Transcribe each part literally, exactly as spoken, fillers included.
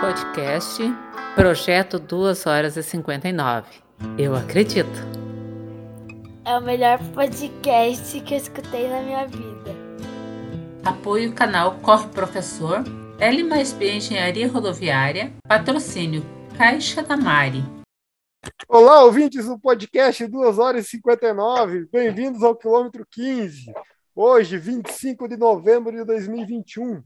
Podcast Projeto duas horas e cinquenta e nove. Eu acredito. É o melhor podcast que eu escutei na minha vida. Apoie o canal Corre Professor, L mais B Engenharia Rodoviária, patrocínio Caixa da Mari. Olá, ouvintes do podcast duas horas e cinquenta e nove. Bem-vindos ao quilômetro quinze. Hoje, vinte e cinco de novembro de dois mil e vinte e um.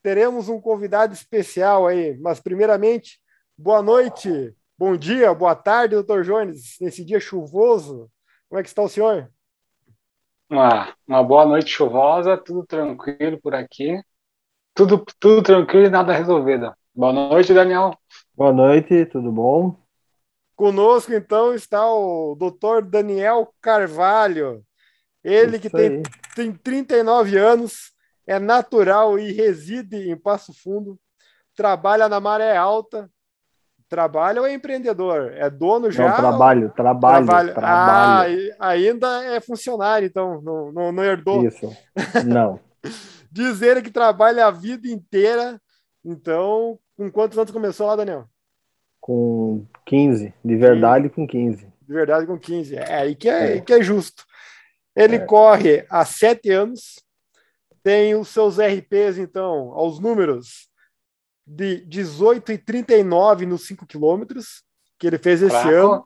Teremos um convidado especial aí, mas primeiramente, boa noite, bom dia, boa tarde, doutor Jones, nesse dia chuvoso, como é que está o senhor? Uma, uma boa noite chuvosa, tudo tranquilo por aqui, tudo, tudo tranquilo e nada resolvido. Boa noite, Daniel. Boa noite, tudo bom? Conosco, então, está o doutor Daniel Carvalho, ele que tem, tem trinta e nove anos, é natural e reside em Passo Fundo, trabalha na maré alta, trabalha ou é empreendedor? É dono já? Não, trabalho, ou... trabalho, trabalho. trabalho. Ah, ainda é funcionário, então, não, não, não herdou. Isso, não. Diz ele que trabalha a vida inteira, então, com quantos anos começou lá, Daniel? Com quinze, de verdade com quinze. De verdade com quinze, é, aí que é, é. Que é justo. Ele é. corre há sete anos... Tem os seus R Ps, então, aos números de dezoito e trinta e nove nos cinco quilômetros, que ele fez esse Prato. ano.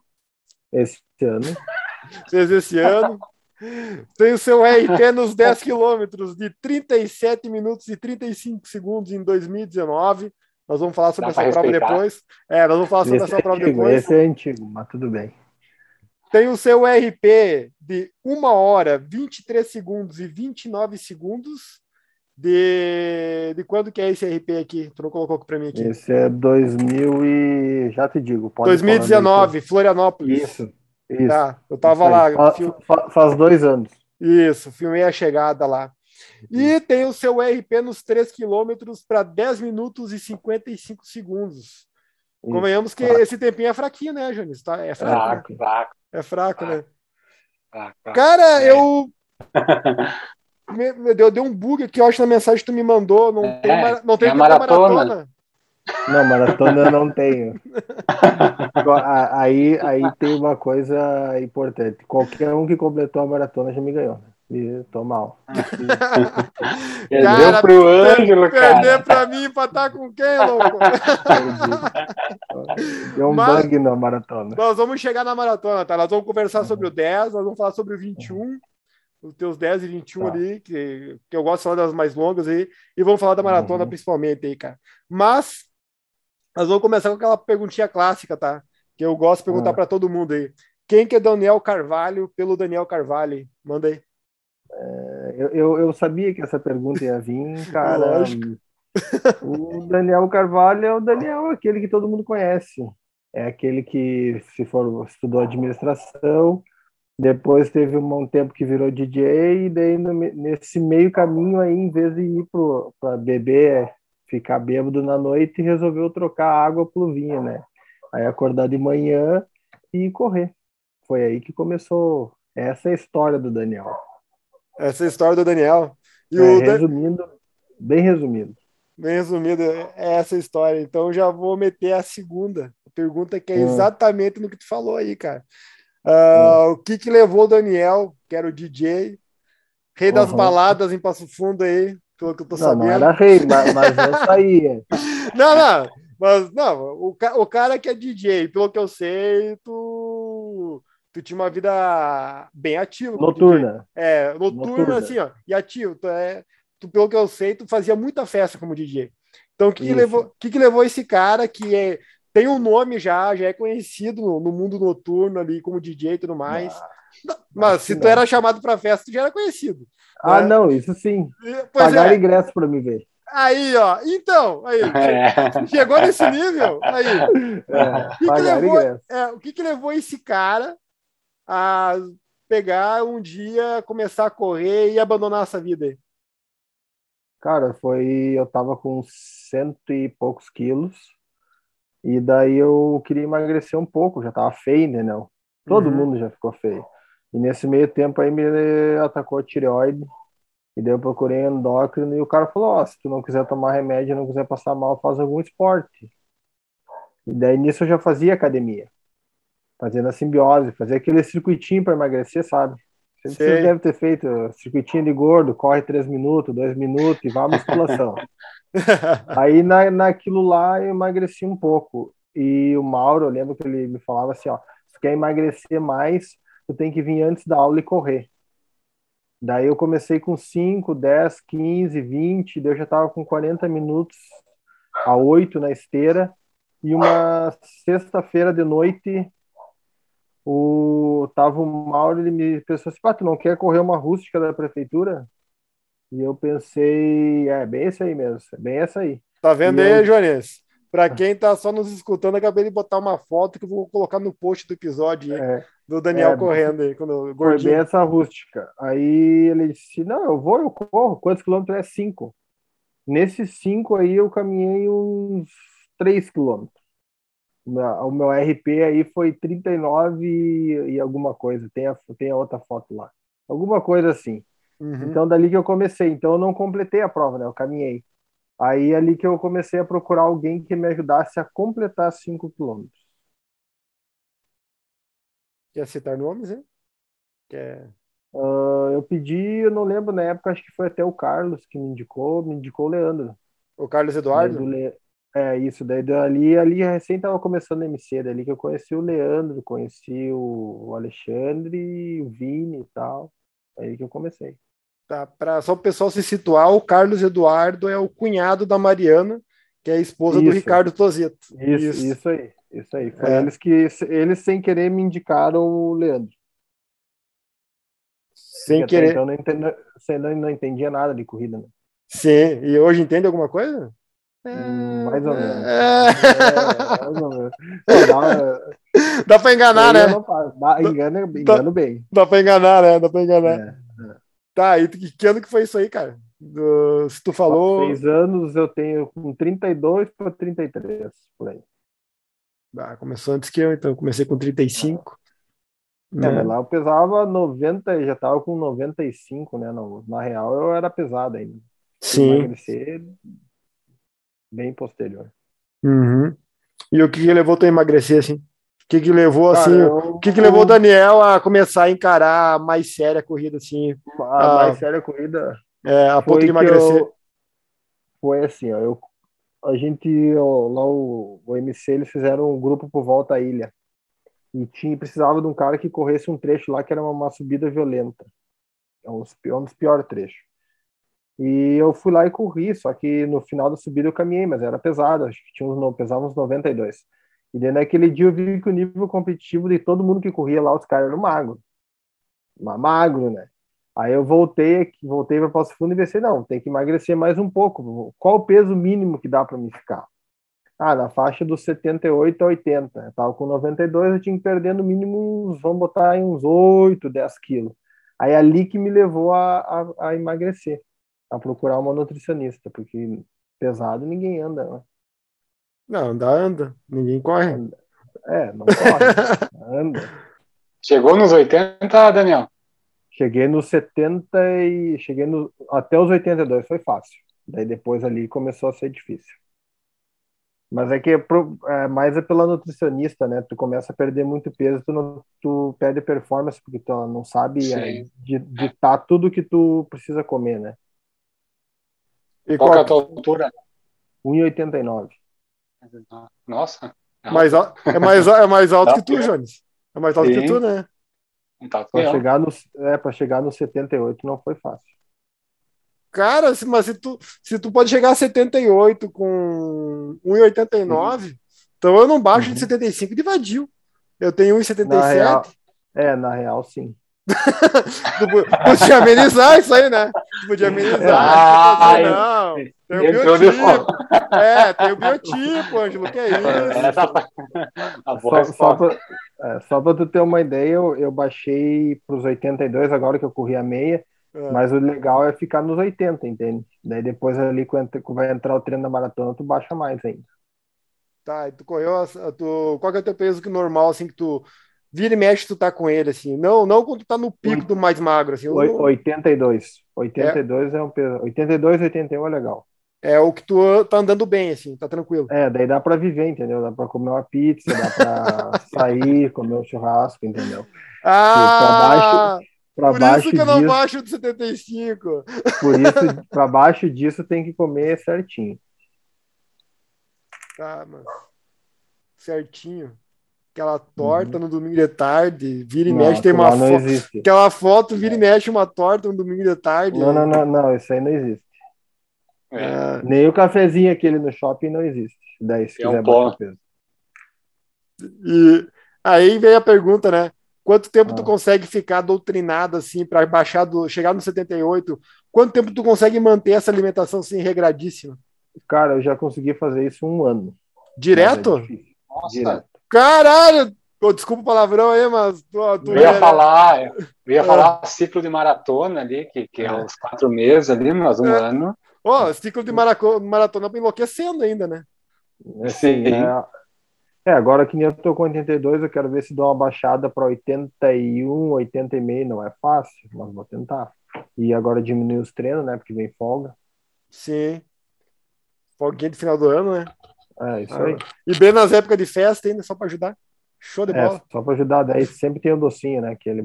Esse ano. Fez esse ano. Tem o seu R P nos dez quilômetros de trinta e sete minutos e trinta e cinco segundos em dois mil e dezenove. Nós vamos falar sobre Dá essa prova respeitar. depois. É, nós vamos falar sobre esse essa é prova antigo, depois. Esse é antigo, mas tudo bem. Tem o seu R P de uma hora, vinte e três segundos e vinte e nove segundos. De, de quando que é esse R P aqui? Tu não colocou para mim aqui. Esse é dois mil e... Já te digo. Pode dois mil e dezenove, Florianópolis. Isso, isso. Tá, eu tava isso lá. Faz, fil... faz dois anos. Isso, filmei a chegada lá. E tem o seu R P nos três quilômetros para dez minutos e cinquenta e cinco segundos. Convenhamos que fraco. Esse tempinho é fraquinho, né, Jones? Tá? É fraco, fraco, né? fraco. É fraco, fraco né? Fraco, fraco. Cara, é. eu... me, me deu, deu um bug aqui, eu acho, na mensagem que tu me mandou. Não é, tem, mar... não tem é maratona. maratona. Não, maratona eu não tenho. aí, aí tem uma coisa importante. Qualquer um que completou a maratona já me ganhou, né? E tô mal. Perdeu pro Ângelo, cara. Perder pra mim pra estar com quem, louco? É um Mas, bug na maratona. Nós vamos chegar na maratona, tá? Nós vamos conversar sobre o dez, nós vamos falar sobre o vinte e um, os teus dez e vinte e um tá. ali, que, que eu gosto de falar das mais longas aí, e vamos falar da maratona uhum. principalmente aí, cara. Mas, nós vamos começar com aquela perguntinha clássica, tá? Que eu gosto de perguntar uhum. pra todo mundo aí. Quem que é Daniel Carvalho pelo Daniel Carvalho? Aí? Manda aí. Eu, eu, eu sabia que essa pergunta ia vir, cara. Lógico. O Daniel Carvalho é o Daniel, aquele que todo mundo conhece. É aquele que se for, estudou administração, depois teve um tempo que virou D J, e daí no, nesse meio caminho aí, em vez de ir para beber, ficar bêbado na noite, resolveu trocar a água pelo vinho, né? Aí acordar de manhã e correr. Foi aí que começou essa história do Daniel. Essa história do Daniel. E é, o Dan... Resumindo, bem resumido. Bem resumido, é essa história. Então já vou meter a segunda pergunta, que é hum. exatamente no que tu falou aí, cara. Uh, hum. O que que levou o Daniel, que era o D J, rei uhum. das baladas em Passo Fundo aí, pelo que eu tô não, sabendo. Não era rei, mas, mas eu saía. não, não, mas não, o, o cara que é D J, pelo que eu sei, tu... Tu tinha uma vida bem ativa. Noturna. É, noturna, noturna, assim, ó. E ativo. Tu é, tu, pelo que eu sei, tu fazia muita festa como D J. Então, o que, que, levou, que, que levou esse cara que é, tem um nome já, já é conhecido no, no mundo noturno ali como D J e tudo mais. Ah, não, mas assim, se tu não. era chamado pra festa, tu já era conhecido. Ah, né? não, isso sim. Pois Pagaram é. ingresso pra me ver. Aí, ó. Então, aí. É. Chegou nesse nível? Aí. É. Que que levou, é, o que que levou esse cara a pegar um dia, começar a correr e abandonar essa vida aí? Cara, foi... Eu tava com cento e poucos quilos e daí eu queria emagrecer um pouco, já tava feio, né? Não? Todo uhum. mundo já ficou feio. E nesse meio tempo aí me atacou a tireoide E daí eu procurei endócrino e o cara falou, ó, oh, se tu não quiser tomar remédio, não quiser passar mal, faz algum esporte. E daí nisso eu já fazia academia. Fazendo a simbiose, fazia aquele circuitinho para emagrecer, sabe? Você deve ter feito circuitinho de gordo, corre três minutos, dois minutos e vai à musculação. Aí na, naquilo lá eu emagreci um pouco. E o Mauro, eu lembro que ele me falava assim, ó, se quer emagrecer mais, tu tem que vir antes da aula e correr. Daí eu comecei com cinco, dez, quinze, vinte, daí eu já estava com quarenta minutos a oito na esteira. E uma sexta-feira de noite, o tava o Mauro, ele me pensou assim, pá, tu não quer correr uma rústica da prefeitura? E eu pensei, é, bem esse aí mesmo, é bem essa aí. Tá vendo e aí, eu... Joanes? Pra quem tá só nos escutando, acabei de botar uma foto que eu vou colocar no post do episódio aí, é, do Daniel é, correndo aí. Quando foi bem essa rústica. Aí ele disse, não, eu vou, eu corro. Quantos quilômetros é? Cinco. Nesses cinco aí eu caminhei uns três quilômetros. O meu R P aí foi trinta e nove e, e alguma coisa. Tem a, tem a outra foto lá. Alguma coisa assim. Uhum. Então, dali que eu comecei. Então, eu não completei a prova, né? Eu caminhei. Aí, ali que eu comecei a procurar alguém que me ajudasse a completar cinco quilômetros. Quer citar nomes, hein? Quer... Uh, eu pedi, eu não lembro na época, acho que foi até o Carlos que me indicou, me indicou o Leandro. O Carlos Eduardo? Le... É, isso. Daí, ali, ali recém estava começando a M C, dali que eu conheci o Leandro, conheci o Alexandre, o Vini e tal. Aí que eu comecei. Tá, pra, só o pessoal se situar, o Carlos Eduardo é o cunhado da Mariana, que é a esposa isso. do Ricardo Tozito. Isso, isso, isso aí. Isso aí. Foi é. eles que, eles sem querer me indicaram o Leandro. Sem Porque querer. Então não entendia, não entendia nada de corrida. Né? Sim, e hoje entende alguma coisa? Hum, mais ou menos. É. É, mais ou menos. Dá, dá pra enganar, né? Dá, engano, engano dá, bem. Dá pra enganar, né? Dá pra enganar. É. Tá, e que ano que foi isso aí, cara? Do, se tu falou... Seis anos, eu tenho com trinta e dois para trinta e três, por aí. Ah, começou antes que eu, então. Eu comecei com trinta e cinco. É, né? Mas lá eu pesava noventa, já tava com noventa e cinco, né? No, na real, eu era pesado ainda. Sim. Emagrecer bem posterior. Uhum. E o que, que levou tu a emagrecer, assim? O que, que levou, assim... Cara, eu... O que, que levou o Daniel a começar a encarar mais séria a corrida, assim? A, a mais séria a corrida... É, a ponto de emagrecer. Eu, foi assim, ó, eu, a gente, ó, lá o, o M C, eles fizeram um grupo por volta à ilha. E tinha, precisava de um cara que corresse um trecho lá, que era uma, uma subida violenta. É um, um dos piores trechos. E eu fui lá e corri, só que no final da subida eu caminhei, mas era pesado, acho que tinha uns, pesava uns noventa e dois. E daí naquele dia eu vi que o nível competitivo de todo mundo que corria lá, os caras eram magros. Magro, né? Aí eu voltei, voltei para Passo Fundo e pensei, não, tem que emagrecer mais um pouco. Qual o peso mínimo que dá para me ficar? Ah, na faixa dos setenta e oito a oitenta. Eu estava com noventa e dois, eu tinha que perder no mínimo uns, vamos botar em uns oito, dez quilos. Aí ali que me levou a, a, a emagrecer, a procurar uma nutricionista, porque pesado ninguém anda, né? Não, anda, anda. Ninguém corre. Anda. É, não corre. Anda. Chegou nos oitenta, Daniel? Cheguei nos setenta e... Cheguei no, até os oitenta e dois, foi fácil. Daí depois ali começou a ser difícil. Mas é que é, pro, é mais é pela nutricionista, né? Tu começa a perder muito peso, tu, não, tu perde performance, porque tu não sabe é, ditar tudo que tu precisa comer, né? E qual, qual é a tua altura? um e oitenta e nove. Nossa! Mais al... é, mais, é mais alto que tu, Jones. É mais alto Sim. que tu, né? Tá, para chegar, é, chegar no setenta e oito não foi fácil. Cara, mas se tu, se tu pode chegar a setenta e oito com um e oitenta e nove, uhum. então eu não baixo uhum. de setenta e cinco de vadio. Eu tenho um e setenta e sete. É, na real, sim. Tu podia amenizar isso aí, né? Tu podia amenizar. Ah, assim, não. Tem o biotipo. É, tem o biotipo, Ângelo. Que é isso? Só para tu ter uma ideia, eu, eu baixei para os oitenta e dois agora que eu corri a meia, é. Mas o legal é ficar nos oitenta, entende? Daí depois ali, quando vai entrar o treino da maratona, tu baixa mais ainda. Tá, e tu correu. Tu, qual que é o teu peso que normal, assim, que tu. vira e mexe, tu tá com ele, assim. Não, não quando tu tá no pico do mais magro, assim. Não... oitenta e dois. oitenta e dois é, é um peso. oitenta e dois, oitenta e um é legal. É o que tu tá andando bem, assim, tá tranquilo. É, daí dá pra viver, entendeu? Dá pra comer uma pizza, dá pra sair, comer um churrasco, entendeu? Ah! Pra baixo, pra por baixo isso que disso, eu não baixo de setenta e cinco. Por isso, pra baixo disso tem que comer certinho. Tá, mano. Certinho. Aquela torta uhum. no domingo de tarde, vira e não, mexe, tem uma foto. Aquela foto, vira é. e mexe, uma torta no domingo de tarde. Não, não, não, não, isso aí não existe. É. Nem o cafezinho aquele no shopping não existe. Daí, se é quiser um baixar peso. E aí vem a pergunta, né? Quanto tempo ah. tu consegue ficar doutrinado assim para baixar do chegar no setenta e oito? Quanto tempo tu consegue manter essa alimentação assim regradíssima? Cara, eu já consegui fazer isso um ano. Direto? É Nossa. Direto. Caralho! Desculpa o palavrão aí, mas... Tu, tu eu ia era... falar, eu ia é. falar ciclo de maratona ali, que, que é, é uns quatro meses ali, mas um é. ano... Ó, oh, ciclo de maratona enlouquecendo ainda, né? Assim, é, é, agora que nem eu tô com oitenta e dois, eu quero ver se dou uma baixada para oitenta e um, oitenta e meio, não é fácil, mas vou tentar. E agora diminuir os treinos, né? Porque vem folga. Sim. Folguinha de final do ano, né? É, isso ah, aí. E bem nas épocas de festa ainda, só para ajudar. Show de bola. É, só para ajudar, daí sempre tem um docinho, né? Aquele,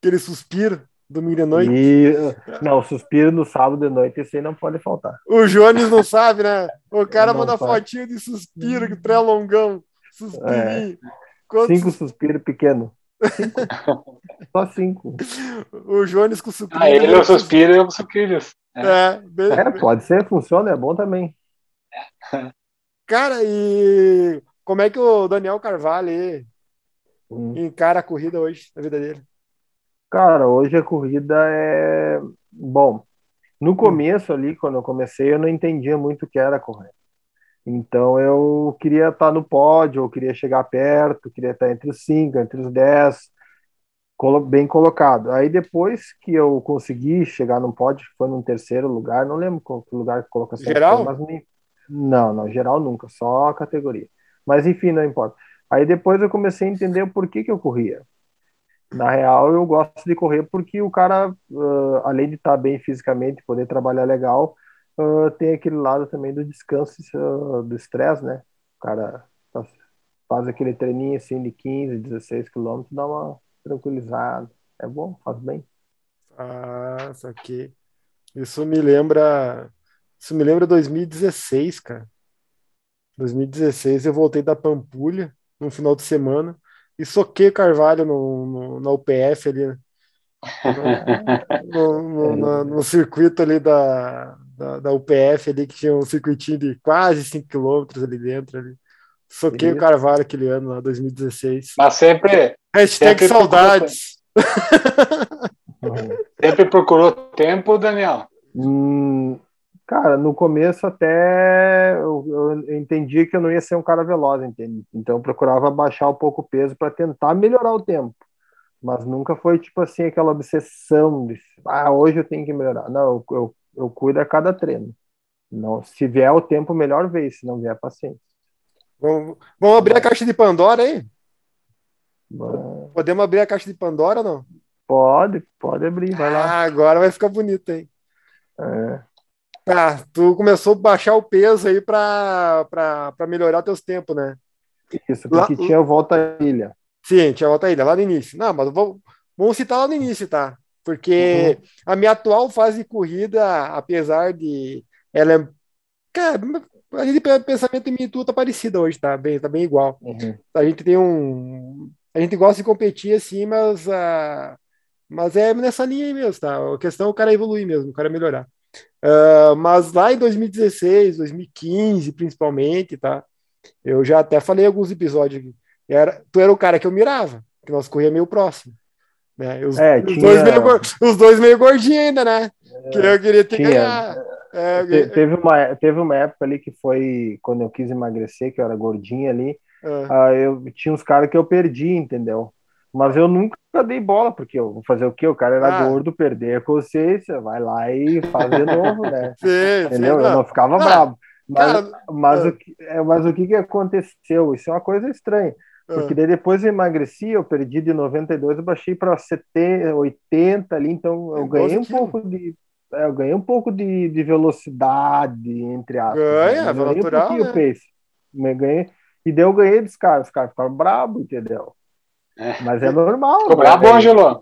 aquele suspiro. Domingo de noite. E, não, suspiro no sábado de noite, esse aí não pode faltar. O Jones não sabe, né? O cara não manda sabe. Fotinho de suspiro, que pré-longão. Suspirinho. É. Quantos... Cinco suspiros pequeno. Cinco. Só cinco. O Jones com suspiro. Ah, ele é o suspiro e eu com suspiro. É, bem... é, pode ser, funciona, é bom também. Cara, e como é que o Daniel Carvalho aí hum. encara a corrida hoje, na vida dele? Cara, hoje a corrida é... Bom, no começo ali, quando eu comecei, eu não entendia muito o que era correr. Então eu queria estar no pódio, eu queria chegar perto, eu queria estar entre os cinco, entre os dez, bem colocado. Aí depois que eu consegui chegar no pódio, foi num terceiro lugar, não lembro qual lugar que colocou. Geral? Mas nem... Não, não, geral nunca, só categoria. Mas enfim, não importa. Aí depois eu comecei a entender o porquê que eu corria. Na real, eu gosto de correr porque o cara, uh, além de estar bem fisicamente, poder trabalhar legal, uh, tem aquele lado também do descanso, uh, do estresse, né? O cara faz aquele treininho assim de quinze, dezesseis quilômetros, dá uma tranquilizada. É bom, faz bem. Ah, isso aqui. Isso me lembra... Isso me lembra dois mil e dezesseis, cara. dois mil e dezesseis eu voltei da Pampulha, no final de semana, e soquei o Carvalho no, no, na U P F ali, né? no, no, no, no circuito ali da, da, da U P F ali, que tinha um circuitinho de quase cinco quilômetros ali dentro. Ali. Soquei Isso. o Carvalho aquele ano, lá, dois mil e dezesseis. Mas sempre... Hashtag sempre saudades. Procurou... sempre procurou tempo, Daniel? Hum, cara, no começo até eu, eu entendi que eu não ia ser um cara veloz, entende? Então eu procurava baixar um pouco o peso para tentar melhorar o tempo. Mas nunca foi, tipo assim, aquela obsessão de, ah, hoje eu tenho que melhorar. Não, eu, eu, eu cuido a cada treino. Não, se vier o tempo, melhor ver, se não vier, paciência. Vamos, vamos abrir a caixa de Pandora aí? Vamos. Podemos abrir a caixa de Pandora ou não? Pode, pode abrir, vai lá. Ah, agora vai ficar bonito, hein? É... Tá, tu começou a baixar o peso aí pra, pra, pra melhorar teus tempos, né? Isso, porque lá, tinha volta à ilha. Sim, tinha volta à ilha, lá no início. Não, mas vou, vamos citar lá no início, tá? Porque uhum. a minha atual fase de corrida, apesar de ela é... Cara, a gente tem pensamento em mim e tudo tá parecida hoje, tá? Bem, tá bem igual. Uhum. A gente tem um... A gente gosta de competir, assim, mas... Uh, mas é nessa linha aí mesmo, tá? A questão é o cara evoluir mesmo, o cara melhorar. Uh, mas lá em dois mil e dezesseis, dois mil e quinze, principalmente, tá? Eu já até falei em alguns episódios aqui. Era, tu era o cara que eu mirava, que nós corria meio próximo. Né? Os, é, tinha... os, dois meio, os dois meio gordinhos ainda, né? É, que eu queria ter ganhado. É, Te, teve, uma, teve uma época ali que foi quando eu quis emagrecer, que eu era gordinho ali. É. Uh, eu tinha uns caras que eu perdi, entendeu? Mas eu nunca dei bola, porque eu vou fazer o quê? O cara era ah. gordo, perder a consciência, vai lá e faz de novo, né? Sim, entendeu? Sim, não. Eu não ficava ah, bravo. Mas, cara, mas, ah. o que, mas o que que aconteceu? Isso é uma coisa estranha. Porque daí depois eu emagreci, eu perdi de noventa e dois, eu baixei para setenta, oitenta ali, então eu ganhei um pouco de... Eu ganhei um pouco de, de velocidade, entre aspas. Ganha, né? Ganhei natural, um pouquinho, né? Pace. Me ganhei, e daí eu ganhei dos caras, os caras ficaram bravos, entendeu? É. Mas é normal. Ficou bravo, Angelo?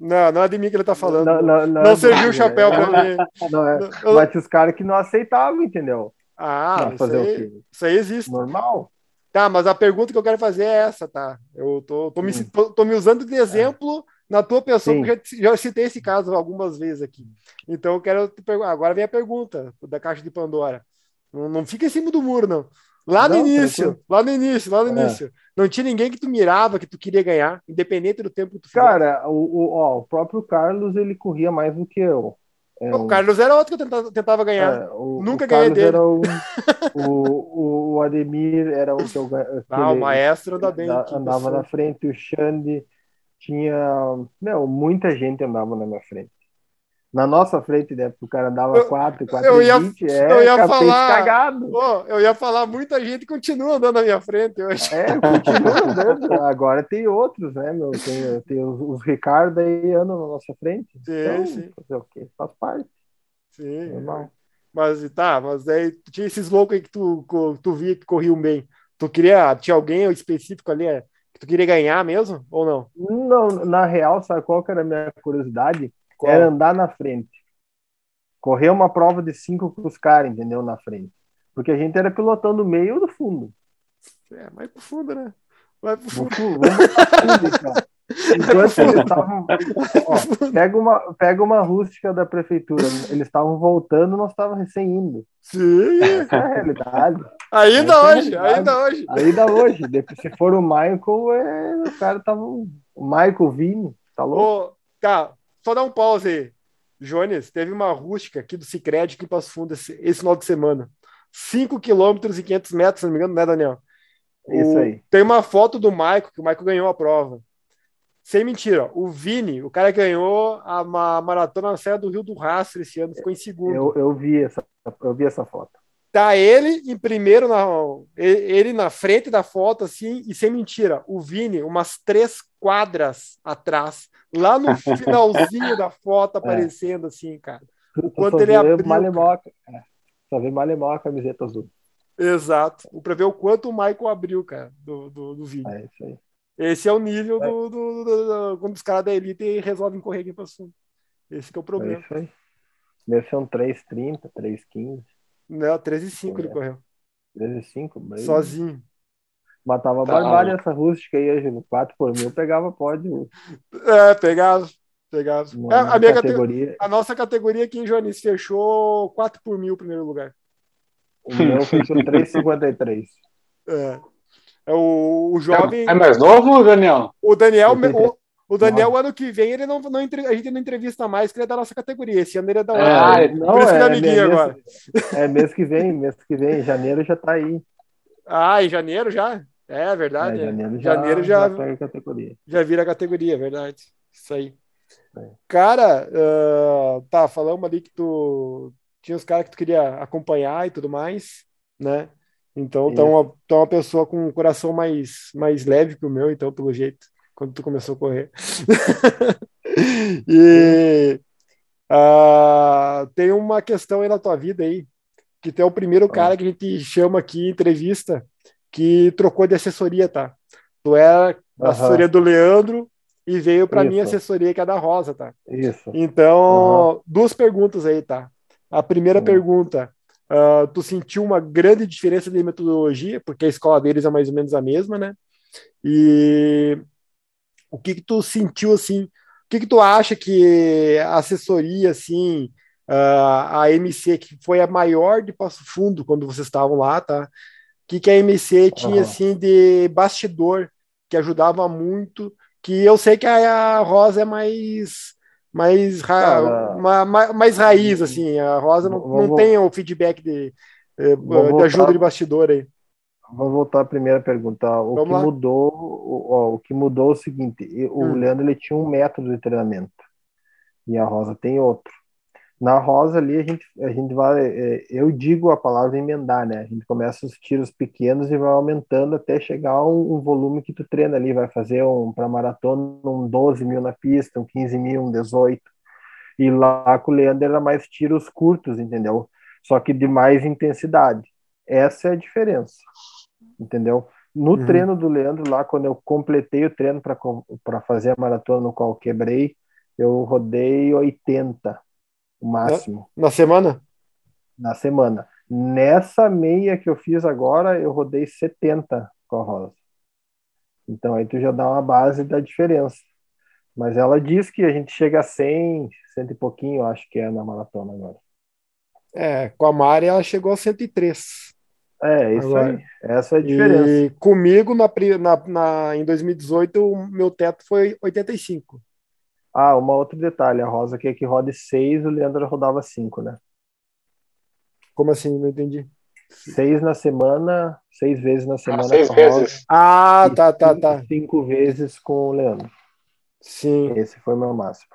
Não, não é de mim que ele tá falando. Não, não, não, não serviu o chapéu é, pra mim. Não é, eu... Mas os caras que não aceitavam, entendeu? Ah, isso aí, isso aí existe. Normal. Tá, mas a pergunta que eu quero fazer é essa, tá? Eu tô, tô, me, tô, tô me usando de exemplo... É. Na tua pessoa, sim, porque eu já citei esse caso algumas vezes aqui. Então, eu quero te perguntar. Agora vem a pergunta da Caixa de Pandora. Não, não fica em cima do muro, não. Lá no não, início, porque... lá no início, lá no é. início. Não tinha ninguém que tu mirava, que tu queria ganhar, independente do tempo que tu fez. Cara, o, o, ó, o próprio Carlos, ele corria mais do que eu. É, o Carlos era outro que eu tentava, tentava ganhar. É, o, Nunca o ganhei Carlos dele. Era o, o, o Ademir era o que eu ganhava. Ah, o maestro anda bem. Aqui, andava você. Na frente, o Xande... Tinha, não, muita gente andava na minha frente. Na nossa frente, né? Porque o cara andava quatro, quatro e vinte, é, eu ia falar, cagado. Pô, eu ia falar, muita gente continua andando na minha frente hoje. É, continua andando. Agora tem outros, né, meu? Tem, tem os, os Ricardo aí andam na nossa frente. Sim, então, sim. Fazer o quê? Faz parte. Sim. É. Mas tá, mas aí tinha esses loucos aí que tu, tu via que corriam bem. Tu queria, tinha alguém específico ali, é? Tu queria ganhar mesmo, ou não? Não, na real, sabe qual que era a minha curiosidade? Qual? Era andar na frente. Correr uma prova de cinco com os caras, entendeu? Na frente. Porque a gente era pilotando do meio ou do fundo. É, mas pro fundo, né? Vai pro fundo. Vamos pro fundo, cara. Enquanto eles estavam... Pega uma, pega uma rústica da prefeitura. Eles estavam voltando, nós estávamos recém indo. Sim! Essa é a realidade. Ainda é hoje, realidade. ainda hoje. Ainda hoje. Se for o Michael, é... o cara tava... O Michael, Vini, tá louco? Ô, tá, só dá um pause aí. Jones, teve uma rústica aqui do Sicredi que Passo Fundo esse, esse final de semana. cinco quilômetros e quinhentos metros, se não me engano, né, Daniel? Isso o... aí. Tem uma foto do Michael, que o Michael ganhou a prova. Sem mentira, o Vini, o cara que ganhou a maratona na Serra do Rio do Rastro esse ano, ficou em segundo. Eu, eu, vi, essa, eu vi essa foto. Tá ele em primeiro, na, ele na frente da foto, assim, e sem mentira, o Vini, umas três quadras atrás, lá no finalzinho da foto aparecendo, assim, cara. O quanto ele abriu... Só vê malemó a camiseta azul. Exato. Pra ver o quanto o Michael abriu, cara, do, do, do Vini. É isso aí. Esse é o nível do, do, do, do, do, quando os caras da elite resolvem correr aqui para cima. Esse que é o problema. É isso. Deve ser um três e trinta, três e quinze. Não, treze e cinco ele correu. treze e cinco? Sozinho. Matava tá. barbárie essa rústica aí, Angelo. quatro por mil pegava pódio. É, pegava. pegava. É, a, minha categoria... Cate... a nossa categoria aqui em Joanis fechou quatro por mil em primeiro lugar. O meu fechou três e cinquenta e três. É. O, o jovem... É mais novo, Daniel? O Daniel, o, o Daniel, ano que vem, ele não, não, a gente não entrevista mais, que ele é da nossa categoria. Esse ano ele é da outra. É, por isso que é amiguinho é agora. É mês que vem, mês que vem. Janeiro já tá aí. Ah, em janeiro já? É, verdade. É, janeiro é. já, janeiro já, já, categoria. já vira a categoria, verdade. Isso aí. É. Cara, uh, tá, falamos ali que tu... Tinha os caras que tu queria acompanhar e tudo mais, né? Então, tá uma, tá uma pessoa com um coração mais, mais leve que o meu, então, pelo jeito, quando tu começou a correr. E uh, tem uma questão aí na tua vida aí, que tu é o primeiro cara que a gente chama aqui, entrevista, que trocou de assessoria, tá? Tu era da assessoria uhum. do Leandro e veio pra Isso. minha assessoria, que é da Rosa, tá? Isso. Então, uhum. duas perguntas aí, tá? A primeira uhum. pergunta... Uh, tu sentiu uma grande diferença de metodologia, porque a escola deles é mais ou menos a mesma, né? E o que que tu sentiu, assim, o que que tu acha que a assessoria, assim, uh, a M C, que foi a maior de Passo Fundo quando vocês estavam lá, tá? O que que a M C tinha, uhum. assim, de bastidor, que ajudava muito, que eu sei que a Rosa é mais... Mais, ra... ah, uma, mais, mais raiz, assim. A Rosa não, vou, não tem o feedback de, de voltar, ajuda de bastidor aí. Vamos voltar à primeira pergunta. O Vamos que lá. mudou o, o que mudou é o seguinte, o hum. Leandro ele tinha um método de treinamento e a Rosa tem outro. Na Rosa ali, a gente, a gente vai, eu digo a palavra emendar, né? A gente começa os tiros pequenos e vai aumentando até chegar um, um volume que tu treina ali, vai fazer um, para maratona, um doze mil na pista, um quinze mil, um dezoito. E lá com o Leandro era mais tiros curtos, entendeu? Só que de mais intensidade. Essa é a diferença, entendeu? No uhum. treino do Leandro lá, quando eu completei o treino para fazer a maratona no qual eu quebrei, eu rodei oitenta, o máximo. Na, na semana? Na semana. Nessa meia que eu fiz agora, eu rodei setenta com a Rosa. Então aí tu já dá uma base da diferença. Mas ela diz que a gente chega a cem, cem e pouquinho, acho que é na maratona agora. É, com a Mari ela chegou a cento e três. É, isso agora. Aí. Essa é a diferença. E comigo, na, na, na, em dois mil e dezoito, o meu teto foi oitenta e cinco. Ah, um outro detalhe. A Rosa aqui é que roda seis, o Leandro rodava cinco, né? Como assim? Não entendi. Seis na semana, seis vezes na semana. Ah, seis vezes. Ah, tá, tá, tá. Cinco vezes com o Leandro. Sim. Esse foi o meu máximo.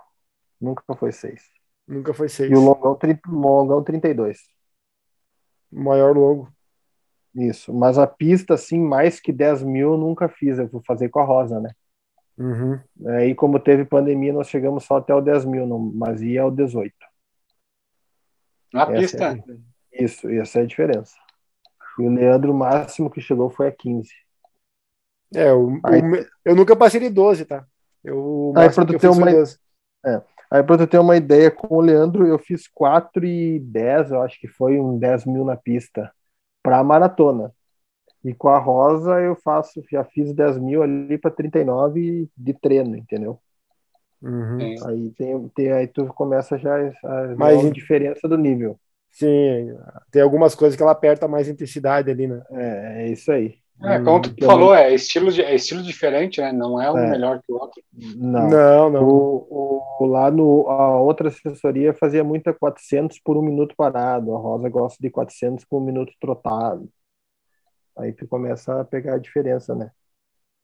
Nunca foi seis. Nunca foi seis. E o longão, longão trinta e dois. Maior longo. Isso. Mas a pista, assim, mais que dez mil eu nunca fiz. Eu vou fazer com a Rosa, né? Uhum. Aí, como teve pandemia, nós chegamos só até o dez mil, não, mas ia ao dezoito. Na essa pista? É, isso, essa é a diferença. E o Leandro, o máximo que chegou foi a quinze. É, o, aí, o, eu nunca passei de doze, tá? Eu, aí, pra tu ter uma, é, aí, pra tu ter uma ideia, com o Leandro, eu fiz quatro e dez, eu acho que foi um dez mil na pista, pra maratona. E com a Rosa eu faço, já fiz dez mil ali para trinta e nove de treino, entendeu? Uhum. Aí, tem, tem, aí tu começa já a mais a diferença do nível. Sim, tem algumas coisas que ela aperta mais intensidade ali, né? É, é isso aí. É, como tu então, falou, é estilo, é estilo diferente, né? Não é um é. melhor que o outro. Não, não. não. O, o, lá no, a outra assessoria fazia muita quatrocentos por um minuto parado. A Rosa gosta de quatrocentos por um minuto trotado. Aí tu começa a pegar a diferença, né?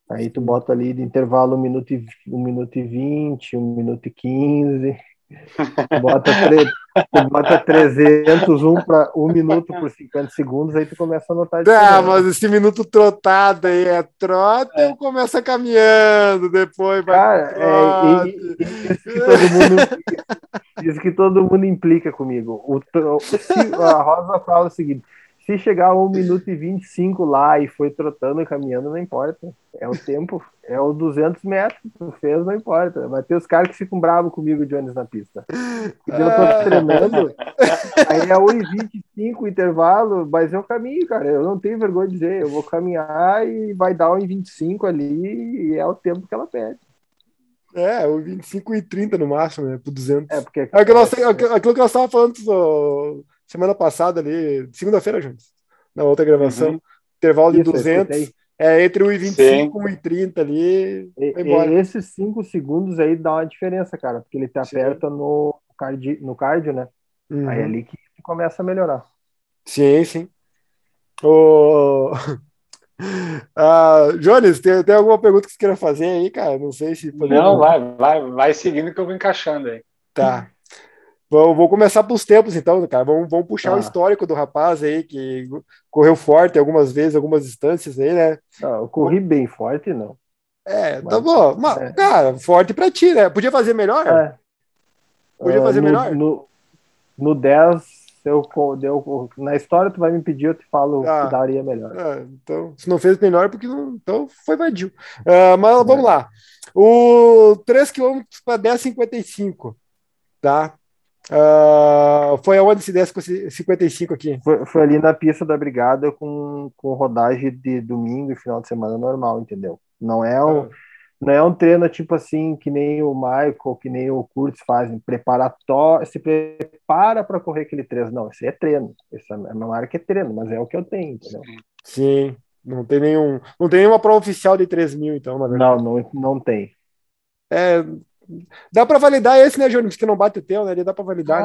Aí tu bota ali de intervalo um minuto e, um minuto e vinte, um minuto e quinze, tu bota, tre... tu bota trezentos, um para um minuto por cinquenta segundos, aí tu começa a notar a diferença. Ah, mas esse minuto trotado aí é trota é. ou começa caminhando, depois vai... Cara, é, e, e, e isso, que todo mundo, isso que todo mundo implica comigo. O, o, a Rosa fala o seguinte... Se chegar a um minuto e vinte e cinco lá e foi trotando e caminhando, não importa. É o tempo, é o duzentos metros que tu fez, não importa. Vai ter os caras que ficam bravos comigo, Jones, na pista. Porque eu tô treinando, aí é um e vinte e cinco o intervalo, mas eu caminho, cara. Eu não tenho vergonha de dizer. Eu vou caminhar e vai dar um e vinte e cinco ali e é o tempo que ela pede. É, o vinte e cinco e trinta no máximo, né? Por duzentos. É, porque... É aquilo, é... aquilo que nós estávamos falando... Só... Semana passada ali, segunda-feira, Jones, na outra gravação, uhum. intervalo de isso, duzentos, é entre um e vinte e cinco e um e trinta ali, e, vai embora. Esses cinco segundos aí dá uma diferença, cara, porque ele te aperta sim. no cardio, no cardio, né? Uhum. Aí é ali que começa a melhorar. Sim, sim. Oh... Ah, Jones, tem, tem alguma pergunta que você queira fazer aí, cara? Não sei se... Podemos... Não, vai, vai, vai seguindo que eu vou encaixando aí. Tá. Vou começar pelos tempos, então, cara. Vamos, vamos puxar ah. o histórico do rapaz aí, que correu forte algumas vezes, algumas distâncias aí, né? Ah, eu corri bem forte, não. É, mas, tá bom. Mas, é. Cara, forte pra ti, né? Podia fazer melhor? É. Podia fazer uh, no, melhor? No, no dez, eu, eu, na história, tu vai me pedir, eu te falo ah. que daria melhor. Ah, então, se não fez melhor, porque não, então foi vadio. Uh, mas vamos é. lá. O três quilômetros para dez e cinquenta e cinco, tá? Uh, foi aonde se desse com cinquenta e cinco aqui? Foi, foi ali na pista da Brigada com, com rodagem de domingo e final de semana normal, entendeu? Não é, um, ah. não é um treino tipo assim que nem o Michael, que nem o Kurtz fazem, preparatório, se prepara para correr aquele treino. Não, esse é treino. Essa é uma marca é treino, mas é o que eu tenho, entendeu? Sim, não tem nenhum. Não tem nenhuma prova oficial de três mil, então, na verdade. Não, não, não tem. É. Dá pra validar esse, né, Júnior? Que não bate o teu, né? Dá pra validar, ah,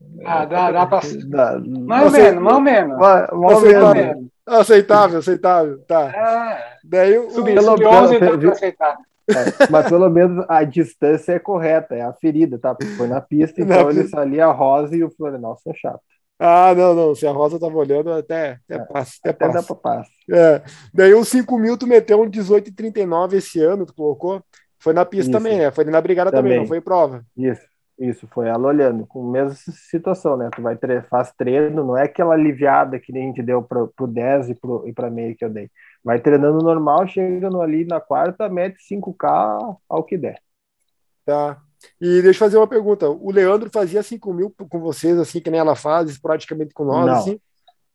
né? Ah, dá, dá pra... Dá. Mais ou menos, mais ou menos. Aceitável, aceitável, tá. É. Daí, subi, o... subi onze, deu pra aceitar. É, mas pelo menos a distância é correta, é aferida, tá? Porque foi na pista, então na ele pista... ali a Rosa e o Florianópolis são chatos. Ah, não, não, se a Rosa tava olhando, até, até é, passa. Até, até passa. Dá pra passar. É. Daí os cinco mil tu meteu um dezoito e trinta e nove esse ano, tu colocou? Foi na pista isso. também, né? Foi na Brigada também. também, não foi prova. Isso, isso, foi ela olhando, com a mesma situação, né? Tu vai tre- faz treino, não é aquela aliviada que nem a gente deu pro, pro dez e, pro, e pra meia que eu dei. Vai treinando normal, chegando ali na quarta, mete cinco K ao que der. Tá. E deixa eu fazer uma pergunta. O Leandro fazia cinco mil com vocês, assim, que nem ela faz, esporadicamente com nós, não, assim?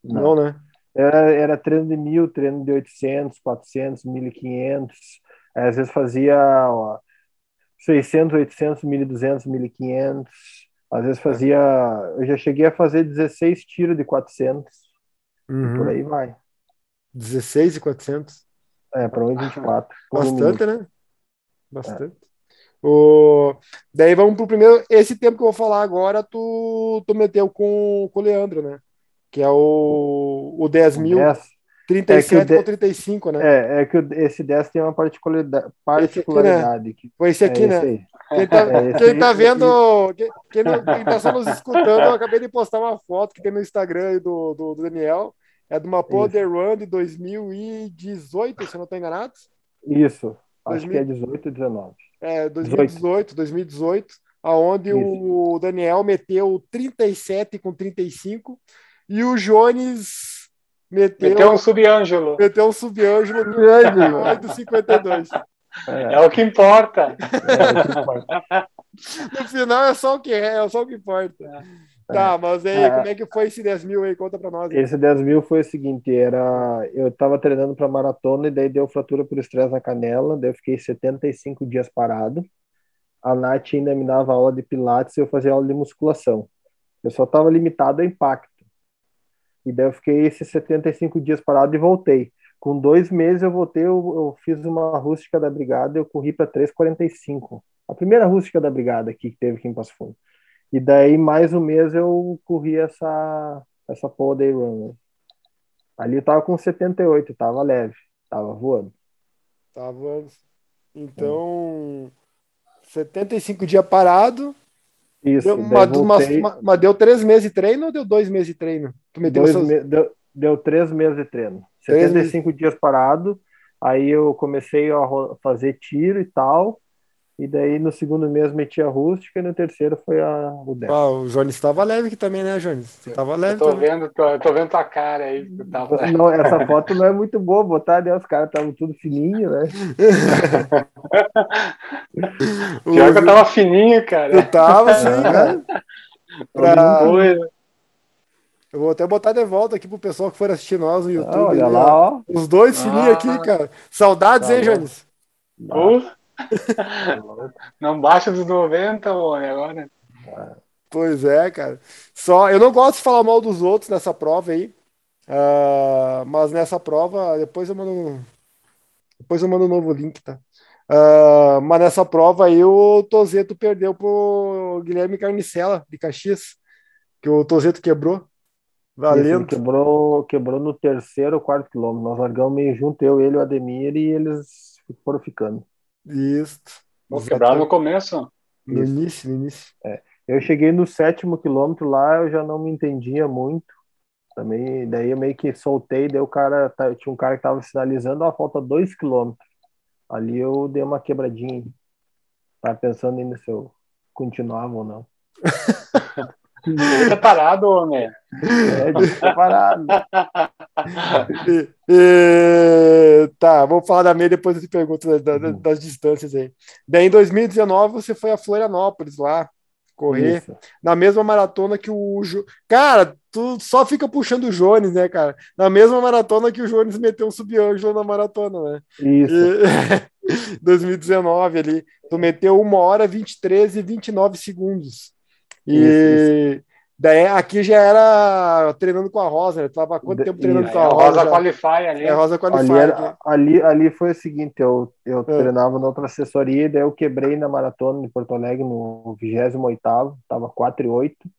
Não, não né? Era, era treino de mil, treino de oitocentos, quatrocentos, mil e quinhentos. Às vezes fazia ó, seiscentos, oitocentos, mil e duzentos, mil e quinhentos. Às vezes fazia... Eu já cheguei a fazer dezesseis tiros de quatrocentos. Uhum. Por aí vai. dezesseis e quatrocentos? É, para um e vinte e quatro. Bastante, né? Bastante. É. O... Daí vamos pro primeiro. Esse tempo que eu vou falar agora, tu, tu meteu com, com o Leandro, né? Que é o, o dez mil, trinta e sete é de... ou trinta e cinco, né? É, é que esse dez tem uma particularidade. particularidade esse aqui, né? Foi esse aqui, é né? Esse quem tá, é esse, quem tá vendo, quem, quem, não, quem tá só nos escutando, eu acabei de postar uma foto que tem no Instagram do, do, do Daniel. É de uma Powder Run de dois mil e dezoito, se eu não estou enganado. Isso, acho dois mil... que é dezoito, dezenove. É, dois mil e dezoito, dois mil e dezoito, aonde o Daniel meteu trinta e sete com trinta e cinco e o Jones meteu... Meteu um sub-ângelo. Meteu um sub-ângelo do oito cinquenta e dois. É. é o que importa. É o que importa. No final é só o que é, é só o que importa. É. Tá, mas aí, é. como é que foi esse dez mil aí? Conta pra nós. Aí. Esse dez mil foi o seguinte, era... eu tava treinando pra maratona e daí deu fratura por estresse na canela, daí eu fiquei setenta e cinco dias parado. A Nath ainda me dava aula de pilates e eu fazia aula de musculação. Eu só tava limitado a impacto. E daí eu fiquei esses setenta e cinco dias parado e voltei. Com dois meses eu voltei, eu, eu fiz uma rústica da Brigada, eu corri pra três quarenta e cinco. A primeira rústica da Brigada aqui, que teve aqui em Passo Fundo. E daí, mais um mês, eu corri essa, essa Paul Day Runner. Ali eu tava com setenta e oito, tava leve, tava voando. Tava voando. Então, é. setenta e cinco dias parado. Isso. Deu, uma, voltei... uma, uma, deu três meses de treino ou deu dois meses de treino? Tu me deu, seus... me... deu, deu três meses de treino. setenta e cinco dias parado. Aí eu comecei a fazer tiro e tal. E daí no segundo mês meti a rústica e no terceiro foi a o dez. Ah, o Jones estava leve aqui também, né, Jones? Tava leve. Eu tô também. vendo, tô, eu tô vendo tua cara aí. Que tava... Não, essa foto não é muito boa, botar, né? Os caras estavam tudo fininho, né? Pior que eu tava fininho, cara. Eu tava, sim, cara. Pra... Eu vou até botar de volta aqui pro pessoal que for assistir nós no YouTube. Ah, olha né? lá, ó. Os dois fininhos ah, aqui, cara. Saudades, tá, hein, Jones? Boa. Não baixa dos noventa, homem, agora. Pois é, cara. Só, eu não gosto de falar mal dos outros nessa prova aí. Uh, mas nessa prova, depois eu mando. Depois eu mando um novo link, tá? Uh, mas nessa prova aí o Tozito perdeu pro Guilherme Carnicela, de Caxias. Que o Tozito quebrou. Valendo. Quebrou, quebrou no terceiro ou quarto quilômetro. Nós largamos meio junto, eu, ele, o Ademir, e eles foram ficando. Isso. Vou quebrar no começo. No início, no início. É. Eu cheguei no sétimo quilômetro lá, eu já não me entendia muito. Também, daí eu meio que soltei, daí o cara, tinha um cara que tava sinalizando, ó, falta dois quilômetros. Ali eu dei uma quebradinha. Tava pensando ainda se eu continuava ou não. Tá parado, homem. É, tá parado. e, e, tá, vou falar da meia, depois eu te pergunto da, da, das distâncias aí. Daí em dois mil e dezenove você foi a Florianópolis lá correr. Isso. Na mesma maratona que o jo... Cara, tu só fica puxando o Jones, né, cara? Na mesma maratona que o Jones meteu um sub-ângelo na maratona, né? Isso. E, dois mil e dezenove ali, tu meteu uma hora, vinte e três e vinte e nove segundos. E isso, isso. Daí aqui já era treinando com a Rosa, né? Tu tava há quanto tempo treinando isso. com a Rosa? Rosa Qualify ali. É, Rosa Qualify. Ali, era, ali, ali foi o seguinte, eu, eu é. treinava na outra assessoria, daí eu quebrei na maratona de Porto Alegre no vigésimo oitavo, tava quatro e oito.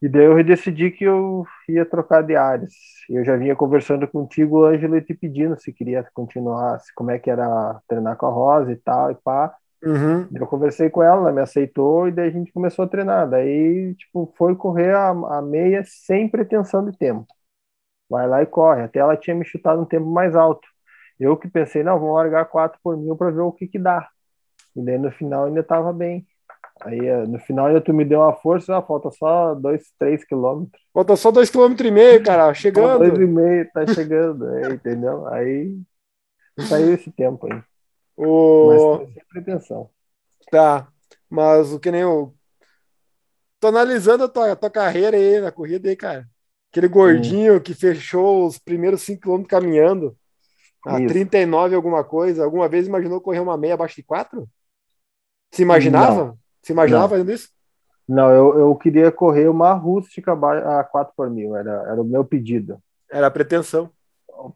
E daí eu decidi que eu ia trocar de áreas. Eu já vinha conversando contigo, Ângelo, e te pedindo se queria continuar, se, como é que era treinar com a Rosa e tal, e pá. Uhum. Eu conversei com ela, ela me aceitou, e daí a gente começou a treinar. Daí, tipo, foi correr a, a meia sem pretensão de tempo. Vai lá e corre. Até ela tinha me chutado um tempo mais alto. Eu que pensei, não, vamos largar quatro por mil para ver o que que dá. E daí no final ainda estava bem. Aí no final ainda tu me deu uma força, ah, falta só dois, três quilômetros. Falta só dois vírgula cinco quilômetros, cara, chegando. dois vírgula cinco, tá chegando, é, entendeu? Aí saiu esse tempo aí. O... Mas sem pretensão. Tá, mas o que nem eu... Tô analisando a tua, a tua carreira aí, na corrida aí, cara. Aquele gordinho hum. que fechou os primeiros cinco quilômetros caminhando. A Isso. trinta e nove alguma coisa. Alguma vez imaginou correr uma meia abaixo de quatro? Se imaginava? Não. Se imaginava não. fazendo isso? Não, eu, eu queria correr uma rústica a quatro por mil, era, era o meu pedido. Era a pretensão.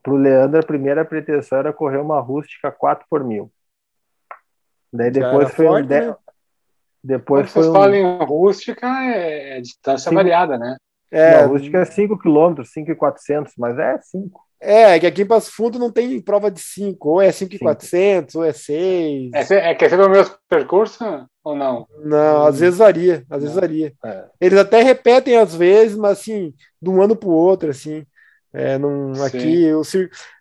Pro Leandro, a primeira pretensão era correr uma rústica a quatro por mil. Daí depois foi forte, um... De... Né? Depois Quando foi vocês um... falam em rústica, é distância cinco... variada, né? É, não, rústica é cinco quilômetros, cinco e quatrocentos, mas é cinco. É, que aqui em Passo Fundo não tem prova de cinco, ou é cinco mil e quatrocentos, ou é seis. É, é que esse é o meu percurso ou não? Não, hum. às vezes varia, às vezes varia. É. Eles até repetem às vezes, mas assim, de um ano para o outro, assim. É, num, aqui, eu,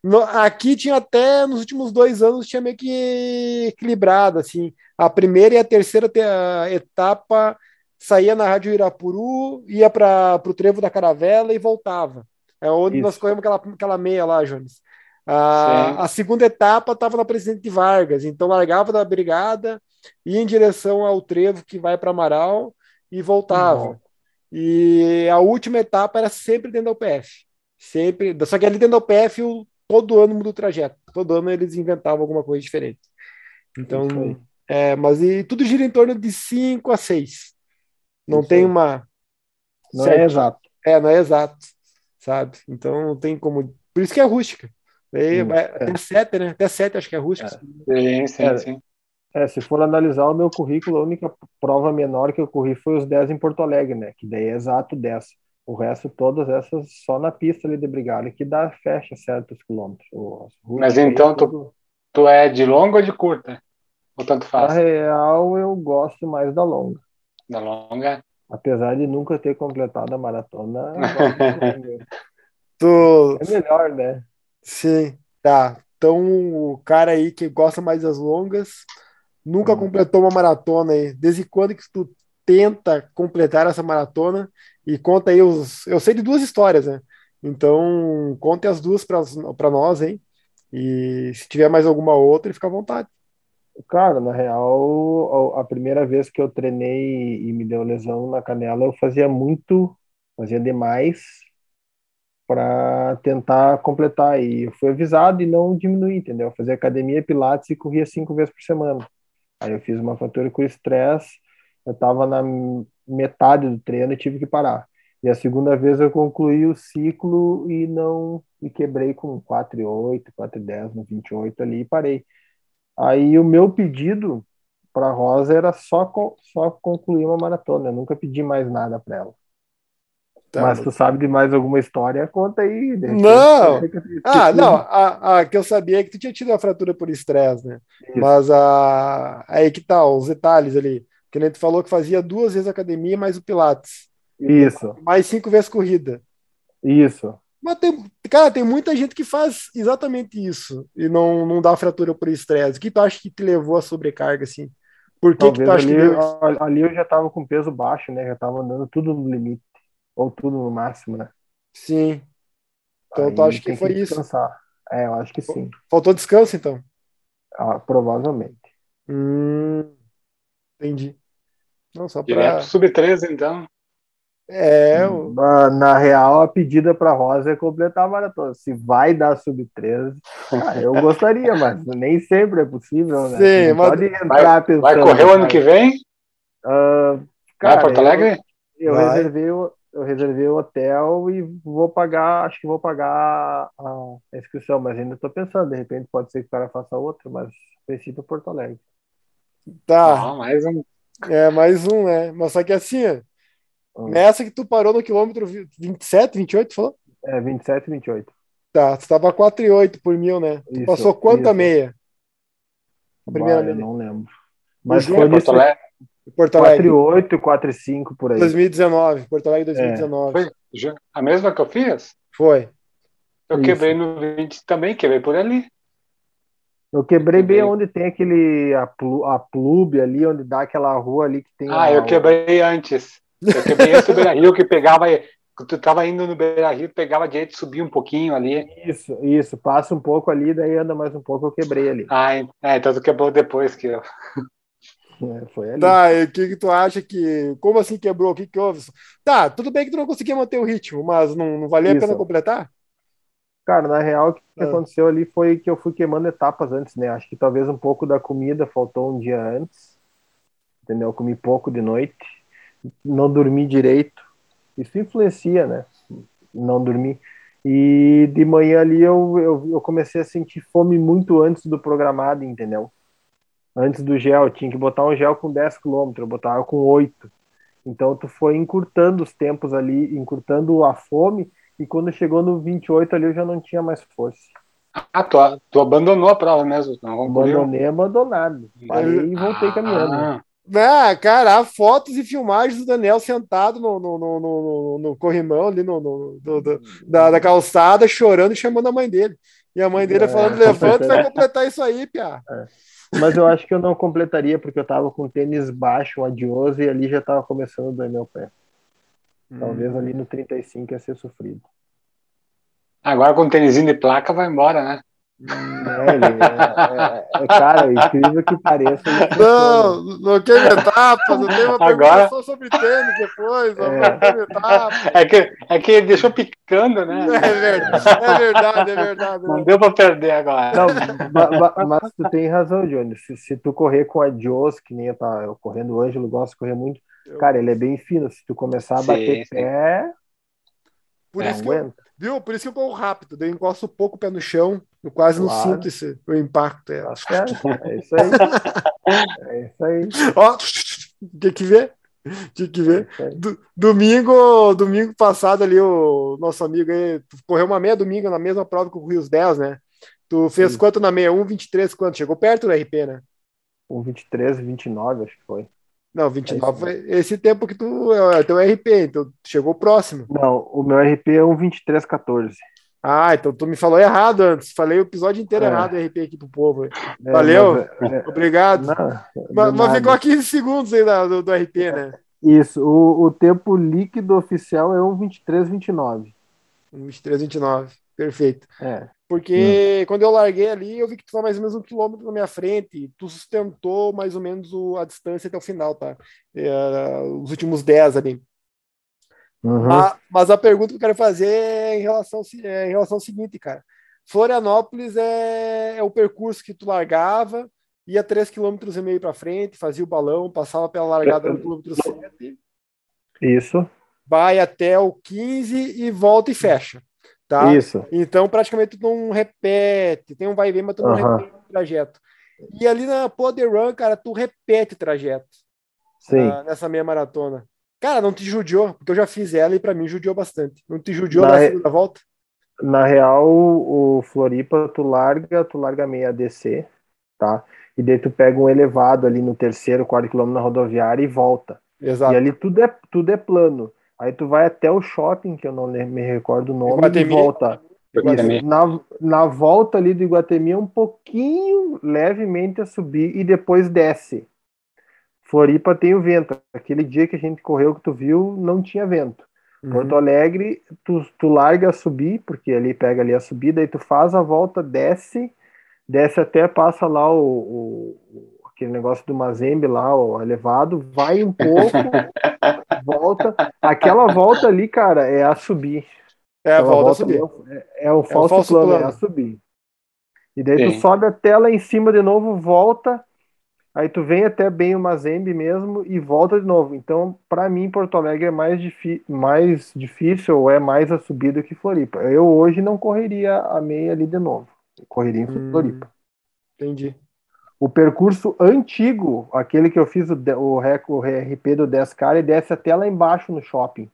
no, aqui tinha até, nos últimos dois anos, tinha meio que equilibrado, assim. A primeira e a terceira te, a etapa saía na Rádio Irapuru, ia para o Trevo da Caravela e voltava. É onde Isso. nós corremos aquela, aquela meia lá, Jones. A, a segunda etapa estava na Presidente Vargas, então largava da Brigada, ia em direção ao trevo que vai para Amaral e voltava. Não. E a última etapa era sempre dentro da U P F. Sempre, só que ali dentro da U P F o, todo ano muda o trajeto. Todo ano eles inventavam alguma coisa diferente. Então, é, mas e, tudo gira em torno de cinco a seis. Não, Não tem sei. uma... Não certo. é exato. É, não é exato. Sabe? Então não tem como. Por isso que é rústica. Daí, hum, é. Até sete, né? Até sete acho que é rústica. É. Sim, sim, sim. É, se for analisar o meu currículo, a única prova menor que eu corri foi os dez em Porto Alegre, né? Que daí é exato dez. O resto, todas essas só na pista ali de Brigada, que dá fecha certos quilômetros. Mas então é tudo... tu, tu é de longa ou de curta? Ou tanto faz? Na real, eu gosto mais da longa. Da longa? Apesar de nunca ter completado a maratona. tu... É melhor, né? Sim, tá. Então, o cara aí que gosta mais das longas, nunca hum. completou uma maratona aí. Desde quando que tu tenta completar essa maratona? E conta aí os... Eu sei de duas histórias, né? Então, conte as duas para nós, hein? E se tiver mais alguma outra, fica à vontade. Cara, na real, a primeira vez que eu treinei e me deu lesão na canela, eu fazia muito, fazia demais para tentar completar. E eu fui avisado e não diminuí, entendeu? Eu fazia academia, pilates e corria cinco vezes por semana. Aí eu fiz uma fratura com estresse, eu tava na metade do treino e tive que parar. E a segunda vez eu concluí o ciclo e não me quebrei com quatro e oito, quatro e dez, no vinte e oito ali e parei. Aí o meu pedido para a Rosa era só, co- só concluir uma maratona. Eu nunca pedi mais nada para ela. Tá. Mas tu sabe de mais alguma história? Conta aí. Não! Eu... Ah, não. A, a que eu sabia é que tu tinha tido a fratura por estresse, né? Isso. Mas a... aí que tá, os detalhes ali. Que nem tu falou que fazia duas vezes academia mais o pilates. Isso. Mais cinco vezes corrida. Isso. Mas tem, cara, tem muita gente que faz exatamente isso e não, não dá fratura por estresse. O que tu acha que te levou à sobrecarga, assim? Por que, que tu acha ali, que... Eu, ali eu já tava com peso baixo, né? Já tava andando tudo no limite. Ou tudo no máximo, né? Sim. Então aí tu acha que foi que isso? É, eu acho que sim. Faltou descanso, então? Ah, provavelmente. Hum, entendi. Não, só pra... Direto sub treze, então. É, eu... na, na real, a pedida para Rosa é completar a maratona. Se vai dar sub treze, ah, eu gostaria, mas nem sempre é possível, né? Sim, mas pode entrar vai, vai correr o ano que vem? Uh, cara, vai Porto Alegre? Eu, eu, vai. Reservei, eu reservei o hotel e vou pagar, acho que vou pagar a inscrição, mas ainda estou pensando, de repente pode ser que o cara faça outra, mas preciso Porto Alegre. Tá, ah, mais um. É, mais um, né? Mas só que assim, ó, Hum. Nessa que tu parou no quilômetro vinte e sete, vinte e oito, tu falou? É, vinte e sete, vinte e oito. Tá, tu tava quatro e oito por mil, né? Tu isso, passou quanto isso. a meia? A primeira meia. Não lembro. Mas foi Porto Alegre. Porto Alegre. quatro e oito, quatro e cinco por aí. dois mil e dezenove, Porto Alegre dois mil e dezenove. É. Foi a mesma que eu fiz? Foi. Eu isso. quebrei no vinte também, quebrei por ali. Eu quebrei bem onde tem aquele a, plu, a Plube ali, onde dá aquela rua ali que tem. Ah, a... eu quebrei antes. Eu quebrei esse Beira Rio que pegava. Tu tava indo no Beira Rio, pegava direito, subia um pouquinho ali. Isso, isso. Passa um pouco ali, daí anda mais um pouco, eu quebrei ali. Ah, é, então tu quebrou depois que eu. É, foi ali. Tá, e o que, que tu acha que. Como assim quebrou? O que, que houve? Tá, tudo bem que tu não conseguia manter o ritmo, mas não, não valia isso. a pena completar? Cara, na real, o que ah. aconteceu ali foi que eu fui queimando etapas antes, né? Acho que talvez um pouco da comida faltou um dia antes, entendeu? Eu comi pouco de noite, não dormi direito. Isso influencia, né? Não dormi. E de manhã ali eu, eu, eu comecei a sentir fome muito antes do programado, entendeu? Antes do gel, eu tinha que botar um gel com dez quilômetros, eu botava com oito. Então tu foi encurtando os tempos ali, encurtando a fome. E quando chegou no vinte e oito ali, eu já não tinha mais força. Ah, tu, tu abandonou a prova mesmo? Não, abandonei, abandonado. Parei e voltei caminhando. Ah, ah, cara, há fotos e filmagens do Daniel sentado no, no, no, no, no corrimão, ali no, no, no, do, da, da calçada, chorando e chamando a mãe dele. E a mãe dele é, falando, levanta e vai completar isso aí, piá. É. Mas eu acho que eu não completaria, porque eu tava com tênis baixo, um adioso, e ali já tava começando a doer meu pé. Talvez hum. ali no trinta e cinco ia ser sofrido. Agora com o tênisinho de placa vai embora, né? É, é, é, é, cara, é incrível que pareça. Não, não tem etapa, não tem uma pergunta só sobre tênis depois. É. Não tem etapa. É, que, é que deixou picando, né? É verdade, é verdade. É verdade. Não deu pra perder agora. Não, mas, mas tu tem razão, Johnny. Se, se tu correr com a Dios, que nem eu tava correndo, o Ângelo gosta de correr muito. Cara, ele é bem fino. Se tu começar a bater sim, pé, sim. Por isso que eu, viu? Por isso que eu corro rápido. Eu encosto pouco o pé no chão. Eu quase claro. não sinto esse, o impacto. É, é, é isso aí. É isso aí. Ó, tinha que ver. Tinha que ver. É Do, domingo, domingo passado ali, o nosso amigo aí correu uma meia domingo na mesma prova que o Rios dez, né? Tu fez sim. quanto na meia? um vinte e três, quanto? Chegou perto do R P, né? um vinte e três, vinte e nove, acho que foi. Não, vinte e nove foi é esse tempo que tu é teu R P, então tu chegou próximo. Não, o meu R P é um vinte e três, quatorze. Ah, então tu me falou errado antes. Falei o episódio inteiro é. errado do R P aqui pro povo. É, valeu, mas, é, obrigado. Não, mas, mas ficou quinze segundos aí da, do, do R P, né? Isso, o, o tempo líquido oficial é um vinte e três, vinte e nove. um vinte e três, vinte e nove, perfeito. É. Porque hum. quando eu larguei ali, eu vi que tu tava mais ou menos um quilômetro na minha frente, e tu sustentou mais ou menos o, a distância até o final, tá? É, os últimos dez ali. Uhum. A, mas a pergunta que eu quero fazer é em relação, é, em relação ao seguinte, cara. Florianópolis é, é o percurso que tu largava, ia três vírgula cinco quilômetros para frente, fazia o balão, passava pela largada do quilômetro sete. Isso. Vai até o quinze e volta e fecha. Tá? Isso. Então, praticamente, tu não repete. Tem um vai e vem, mas tu não uhum. repete o trajeto. E ali na Powder Run, cara, tu repete o trajeto. Sim. Uh, nessa meia maratona. Cara, não te judiou, porque eu já fiz ela e pra mim judiou bastante. Não te judiou na, na segunda re... volta? Na real, o Floripa, tu larga, tu larga meio A D C, tá? E daí tu pega um elevado ali no terceiro, quarto quilômetro na rodoviária e volta. Exato. E ali tudo é, tudo é plano. Aí tu vai até o shopping, que eu não me recordo o nome, Iguatemi. E volta. Isso, na, na volta ali do Iguatemi é um pouquinho, levemente a subir e depois desce. Floripa tem o vento. Aquele dia que a gente correu, que tu viu, não tinha vento. Uhum. Porto Alegre, tu, tu larga a subir, porque ali pega ali a subida, aí tu faz a volta, desce, desce até, passa lá o... o aquele negócio do Mazembe lá, o elevado, vai um pouco, volta. Aquela volta ali, cara, é a subir. É, a volta, volta a subir. É, é, um falso é um falso plano, plano. É a subir. E daí Sim. tu sobe até lá em cima de novo, volta, aí tu vem até bem o Mazembe mesmo e volta de novo. Então, pra mim, Porto Alegre é mais, difi- mais difícil, ou é mais a subida que Floripa. Eu hoje não correria a meia ali de novo. Eu correria em Floripa. Hum, entendi. o percurso antigo, aquele que eu fiz o, o, o R P do dez K, ele desce até lá embaixo no shopping.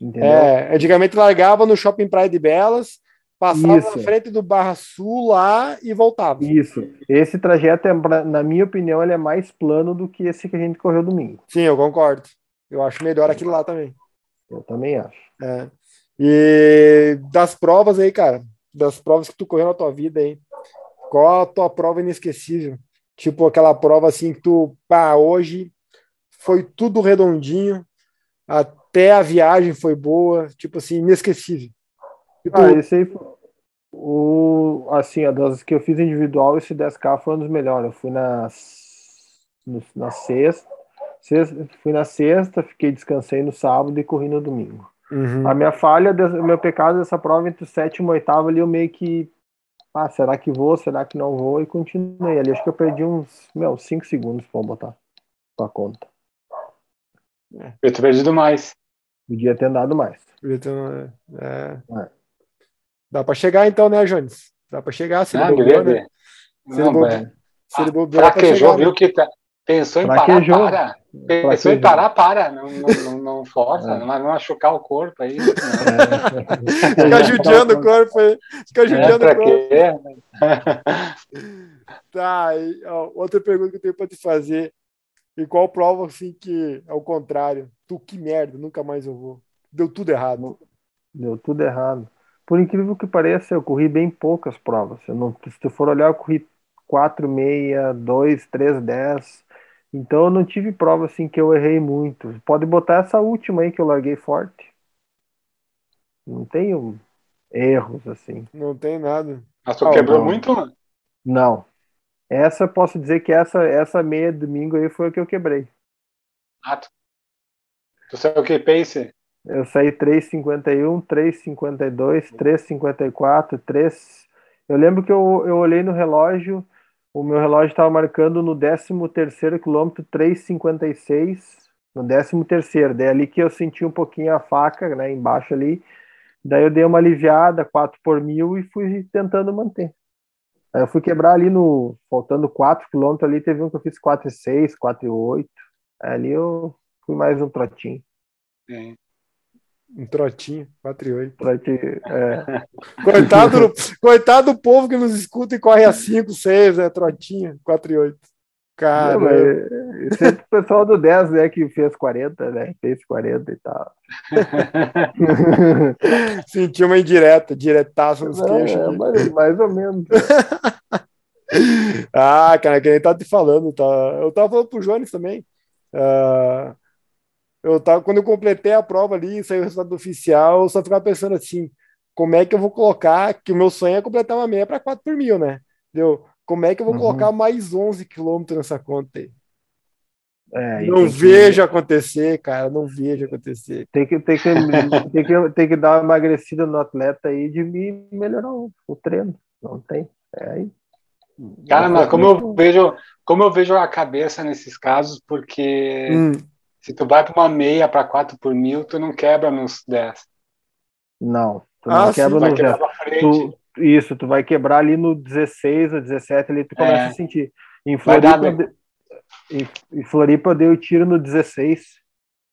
Entendeu? É, antigamente largava no shopping Praia de Belas, passava Isso. na frente do Barra Sul lá e voltava. Isso. Esse trajeto, é, na minha opinião, ele é mais plano do que esse que a gente correu domingo. Sim, eu concordo. Eu acho melhor aquilo lá também. Eu também acho. É. E das provas aí, cara, das provas que tu correu na tua vida aí, qual a tua prova inesquecível? Tipo aquela prova assim que tu, pá, hoje foi tudo redondinho, até a viagem foi boa, tipo assim, inesquecível. Tu... Ah, esse aí, o, assim, a das que eu fiz individual, esse dez K foi um dos melhores. Eu fui na, na sexta, sexta, fui na sexta, fiquei, descansei no sábado e corri no domingo. Uhum. A minha falha, o meu pecado dessa prova entre o sétimo e o oitavo ali, eu meio que, ah, será que vou, será que não vou, e continuei ali. Acho que eu perdi uns, meu, cinco segundos pra botar pra conta. É. Eu tô perdido mais. Podia ter andado mais. Então, é... É. Dá pra chegar então, né, Jones? Dá pra chegar, se ele ah, bobeou, né? Se não, ele bobeou, se ele bobeou, ah, fraquejou, viu, né? Que tá... Pensou em fraquejou. parar, para. Pensou fraquejou. em parar, para. Não, não, não força, é. não vai machucar o corpo aí. Fica judiando o corpo aí. Fica judiando é, o corpo. Tá, e, ó, outra pergunta que eu tenho pra te fazer. E qual prova, assim, que ao contrário? Tu, que merda, nunca mais eu vou. Deu tudo errado. Deu tudo errado. Por incrível que pareça, eu corri bem poucas provas. Eu não, se tu for olhar, eu corri quatro, seis, dois, três, dez. Então eu não tive prova assim que eu errei muito. Pode botar essa última aí que eu larguei forte. Não tenho erros assim. Não tem nada. Ah, só quebrou não. muito, mano? Não. Essa eu posso dizer que essa, essa meia domingo aí foi o que eu quebrei. Ah, tu, tu saiu o que, pace? Eu saí três cinquenta e um, três cinquenta e dois, três cinquenta e quatro, três... Eu lembro que eu, eu olhei no relógio, o meu relógio estava marcando no décimo terceiro quilômetro três cinquenta e seis, no décimo terceiro, daí ali que eu senti um pouquinho a faca, né, embaixo ali, daí eu dei uma aliviada, quatro por mil, e fui tentando manter. Aí eu fui quebrar ali no, faltando quatro quilômetros ali, teve um que eu fiz quatro e seis, quatro e oito, ali eu fui mais um trotinho. Sim. Um trotinho, quatro e oito. Trotinho, é. Coitado, coitado do povo que nos escuta e corre a cinco, seis, né? Trotinho, quatro e oito. Cara. Não, mas, sempre o pessoal do dez, né? Que fez quarenta, né? Fez quarenta e tal. Sentiu uma indireta, diretaço nos queixos. É, mais, mais ou menos. Ah, cara, quem tá te falando, tá? Eu tava falando pro Jones também. Uh... Eu tava, quando eu completei a prova ali, saiu o resultado oficial, eu só ficava pensando assim, como é que eu vou colocar, que o meu sonho é completar uma meia para quatro por mil, né? Entendeu? Como é que eu vou uhum. colocar mais onze quilômetros nessa conta aí? É, não vejo que... acontecer, cara, não vejo acontecer. Tem que, tem que, tem que, tem que dar uma emagrecida no atleta aí de me melhorar o, o treino. Não tem, é aí. Cara, mas como eu vejo, como eu vejo a cabeça nesses casos, porque... Hum. Se tu vai pra uma meia pra quatro por mil, tu não quebra nos dez. Não, tu ah, não sim, quebra nos dez. Tu, isso, tu vai quebrar ali no dezesseis ou dezessete, ali tu começa é. a sentir. Em Floripa, eu de... em, em Floripa eu dei o tiro no dezesseis,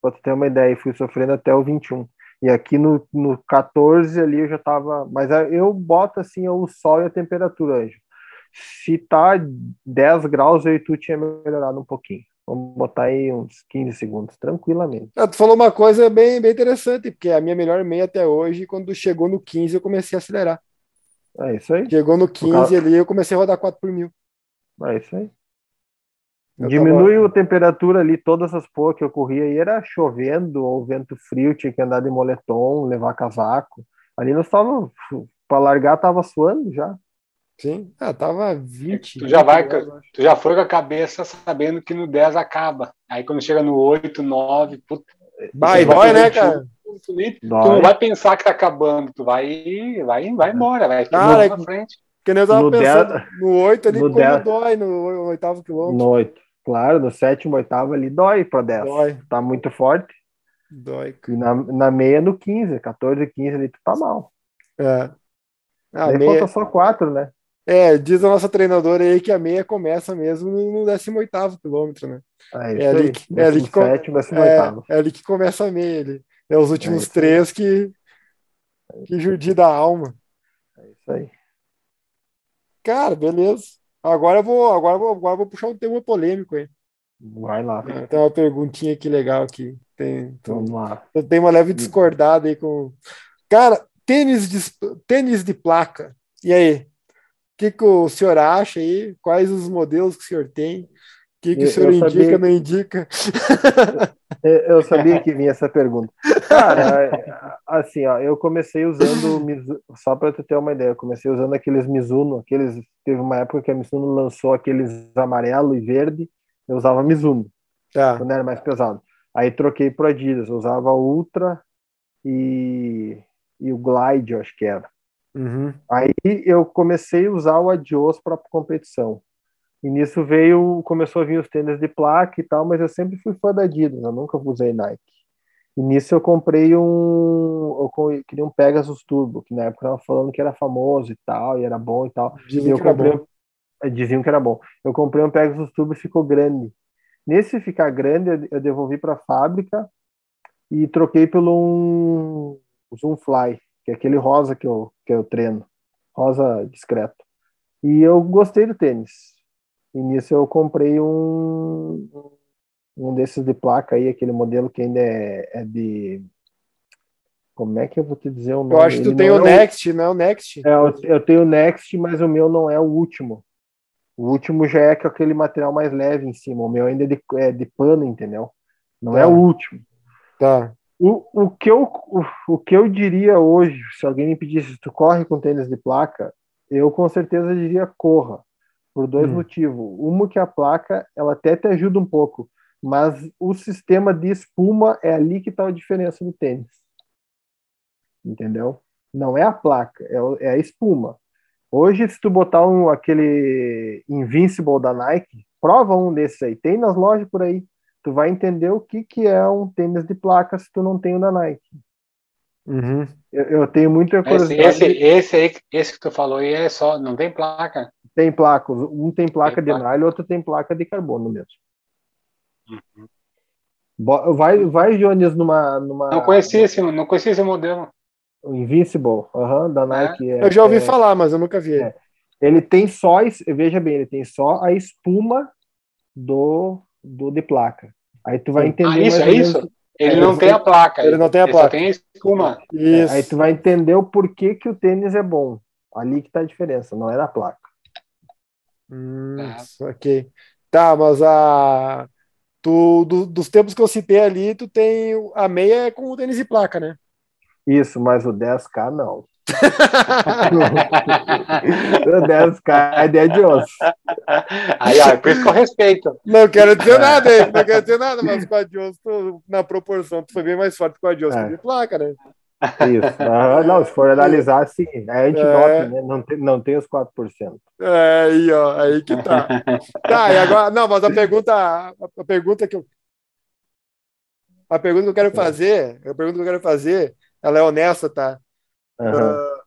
pra tu ter uma ideia, e fui sofrendo até o vinte e um. E aqui no, no quatorze ali eu já tava... Mas eu boto assim o sol e a temperatura, Anjo. Se tá dez graus, aí tu tinha melhorado um pouquinho. Vamos botar aí uns quinze segundos, tranquilamente. Ah, tu falou uma coisa bem, bem interessante, porque a minha melhor meia até hoje, quando chegou no quinze, eu comecei a acelerar. É isso aí. Chegou no quinze causa... ali, eu comecei a rodar quatro por mil. É isso aí. Eu Diminui a temperatura ali, todas essas porra que eu corria aí, era chovendo, ou vento frio, tinha que andar de moletom, levar casaco. Ali nós estávamos, para largar, tava suando já. Sim, ah, tava vinte. Tu já, vai, tu já foi com a cabeça sabendo que no dez acaba. Aí quando chega no oito, nove, puta. Vai, dói, né, cara? Tu, tu não vai pensar que tá acabando, tu vai, vai, vai embora, vai cara, na frente. Que nem eu tava no pensando, dez, no oito ali, no como dez, dói no oitavo quilômetro. No oito, claro, no sétimo, oitavo ali dói pra dez. Dói. Tá muito forte. Dói. E na, na meia no quinze, quatorze, quinze ali tu tá mal. É. Ah, aí meia... falta só quatro, né? É, diz a nossa treinadora aí que a meia começa mesmo no décimo oitavo quilômetro, né? Ah, é, ali que, é, ali que, é, é ali que começa a meia. Ali. É os últimos é três que, que judia da alma. É isso aí. Cara, beleza. Agora eu vou, agora eu vou, agora eu vou puxar um tema polêmico aí. Vai lá. É, tem uma perguntinha aqui legal aqui. Tem, Vamos então, lá. Eu tenho uma leve discordada aí com... Cara, tênis de, tênis de placa. E aí? O que, que o senhor acha aí? Quais os modelos que o senhor tem? O que, que eu, o senhor indica, sabia... não indica? Eu, eu sabia que vinha essa pergunta. Cara, assim, ó, eu comecei usando, só para tu ter uma ideia, eu comecei usando aqueles Mizuno, aqueles, teve uma época que a Mizuno lançou aqueles amarelo e verde, eu usava Mizuno, tá, quando era mais pesado. Aí troquei pro Adidas, eu usava Ultra e, e o Glide, eu acho que era. Uhum. Aí eu comecei a usar o Adios para competição. E nisso veio, começou a vir os tênis de placa e tal, mas eu sempre fui fã da Adidas, eu nunca usei Nike. E nisso eu comprei um, eu queria um Pegasus Turbo, que na época estavam falando que era famoso e tal, e era bom e tal. Diziam, e eu que, comprei, era bom. diziam que era bom. Eu comprei um Pegasus Turbo e ficou grande. Nesse ficar grande, eu devolvi para a fábrica e troquei pelo um Zoom Fly, que é aquele rosa que eu, que eu treino, rosa discreto. E eu gostei do tênis. E nisso eu comprei um, um desses de placa aí, aquele modelo que ainda é, é de... Como é que eu vou te dizer o nome? Eu acho que tu Ele tem o Next, não é o Next? É, eu, eu tenho o Next, mas o meu não é o último. O último já é com aquele material mais leve em cima. O meu ainda é de, é de pano, entendeu? Não tá. é o último. Tá. O, o, que eu, o, o que eu diria hoje, se alguém me pedisse, tu corre com tênis de placa, eu com certeza diria corra, por dois hum. motivos. Uma, que a placa, ela até te ajuda um pouco, mas o sistema de espuma é ali que está a diferença do tênis. Entendeu? Não é a placa, é, é a espuma. Hoje, se tu botar um, aquele Invincible da Nike, prova um desses aí, tem nas lojas por aí. Tu vai entender o que, que é um tênis de placa se tu não tem o da Nike. Uhum. Eu, eu tenho muita curiosidade. Esse, esse, esse, aí, esse que tu falou aí é só, não tem placa? Tem placa. Um tem placa tem de nylon, outro tem placa de carbono mesmo. Uhum. Bo, vai, vai, Jones, numa, numa... Não conhecia esse, não conhecia esse modelo. O Invincible, uhum, da Nike. É. É, eu já ouvi é, falar, mas eu nunca vi. É. Ele tem só, veja bem, ele tem só a espuma do, do de placa. Aí tu vai entender... Ah, isso, é isso? Ele, ele não tem a placa. Ele não tem a placa. Ele só tem a espuma. Isso. Aí tu vai entender o porquê que o tênis é bom. Ali que tá a diferença, não é na placa. Hum, é. Ok. Tá, mas a... Tu, do, dos tempos que eu citei ali, tu tem... A meia é com o tênis e placa, né? Isso, mas o dez K não. O dez K é ideia de osso. Aí, ó, por isso que eu respeito. Não quero dizer nada, hein? Não quero dizer nada, mas com a de osso, tu, na proporção, tu foi bem mais forte com a de osso é. que de placa, né? Isso. Ah, não, se for analisar, sim. A gente é... nota, né? Não tem, não tem os quatro por cento. É, aí, ó, aí que tá. Tá, e agora... Não, mas a pergunta... A pergunta que eu... A pergunta que eu quero fazer... A pergunta que eu quero fazer... Ela é honesta, tá? Uhum. Uh,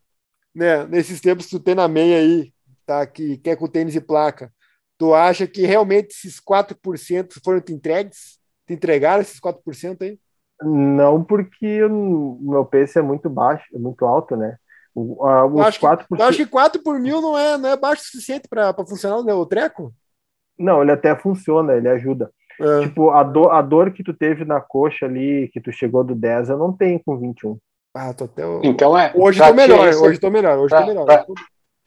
né? Nesses tempos que tu tem na meia aí, tá? Que quer é com tênis e placa, tu acha que realmente esses quatro por cento foram te entregues? Te entregaram esses quatro por cento aí? Não, porque o meu peso é muito baixo, é muito alto, né? O, a, os eu, acho quatro por cento... que, eu acho que quatro por mil não é, não é baixo o suficiente para funcionar, né? O treco? Não, ele até funciona, ele ajuda. É. Tipo, a dor, a dor que tu teve na coxa ali, que tu chegou do dez, eu não tenho com vinte e um. Ah, tô até... Então é. Hoje tô melhor, esse... hoje tô melhor, hoje pra, tô melhor. Pra,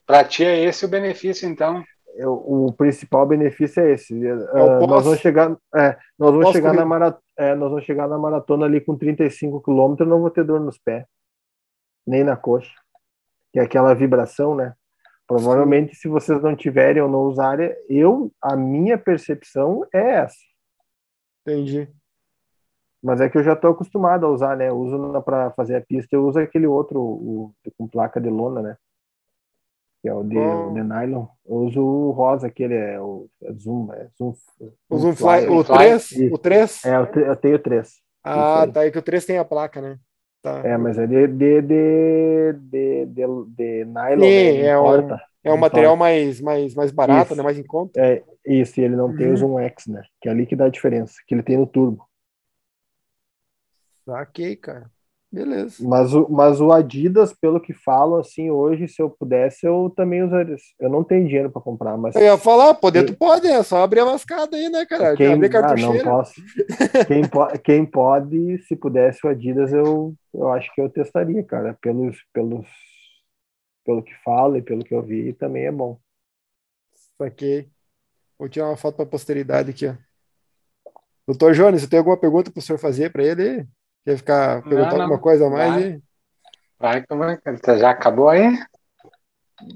pra ti é esse o benefício, então? Eu, o principal benefício é esse. Uh, nós vamos chegar, é, nós vamos chegar na maratona, é, nós vamos chegar na maratona ali com trinta e cinco quilômetros, eu não vou ter dor nos pés, nem na coxa. Que é aquela vibração, né? Provavelmente, sim, se vocês não tiverem ou não usarem, eu, a minha percepção é essa. Entendi. Mas é que eu já estou acostumado a usar, né? Eu uso para fazer a pista, eu uso aquele outro, o, com placa de lona, né? Que é o de, oh. o de nylon. Eu uso o rosa, aquele é o é Zoom. É Zoom, o Zoom Fly, fly. O três? O três? É, eu, eu tenho o três. Ah, tá. É que o três tem a placa, né? Tá. É, mas é de, de, de, de, de, de nylon. Sim, né? É, um, É um material mais, mais, mais barato, isso, né? Mais em conta. É, isso, ele não uhum. tem o Zoom X, né? Que é ali que dá a diferença, que ele tem no turbo. Saquei, cara. Beleza. Mas o, mas o Adidas, pelo que falo, assim, hoje, se eu pudesse, eu também usaria. Eu não tenho dinheiro pra comprar, mas... Eu ia falar, poder quem... tu pode, é só abrir a mascada aí, né, cara? Quem... Abrir cartucheira. Ah, não posso. quem, po... quem pode, se pudesse o Adidas, eu, eu acho que eu testaria, cara. Pelos, pelos... Pelo que falo e pelo que eu vi, também é bom. Saquei. Vou tirar uma foto pra posteridade aqui, ó. Doutor Jones, você tem alguma pergunta pro senhor fazer pra ele? Quer ficar perguntando não, não. alguma coisa a mais? Vai, e... vai, vai, já acabou aí?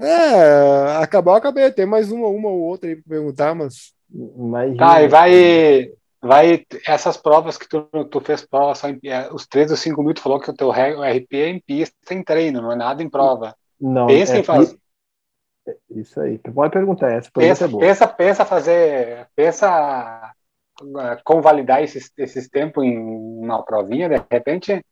É, acabou, acabei. Tem mais uma, uma ou outra aí para perguntar, mas... Imagina. Tá, e vai, vai... Essas provas que tu, tu fez prova, só em, os três ou cinco mil, tu falou que o teu R P é em pista, em treino, não é nada em prova. Não, pensa é, em fazer... Isso aí, tu pode perguntar, essa pergunta pensa, é boa. Pensa, pensa fazer... Pensa... convalidar esses, esses tempos em uma provinha, de repente?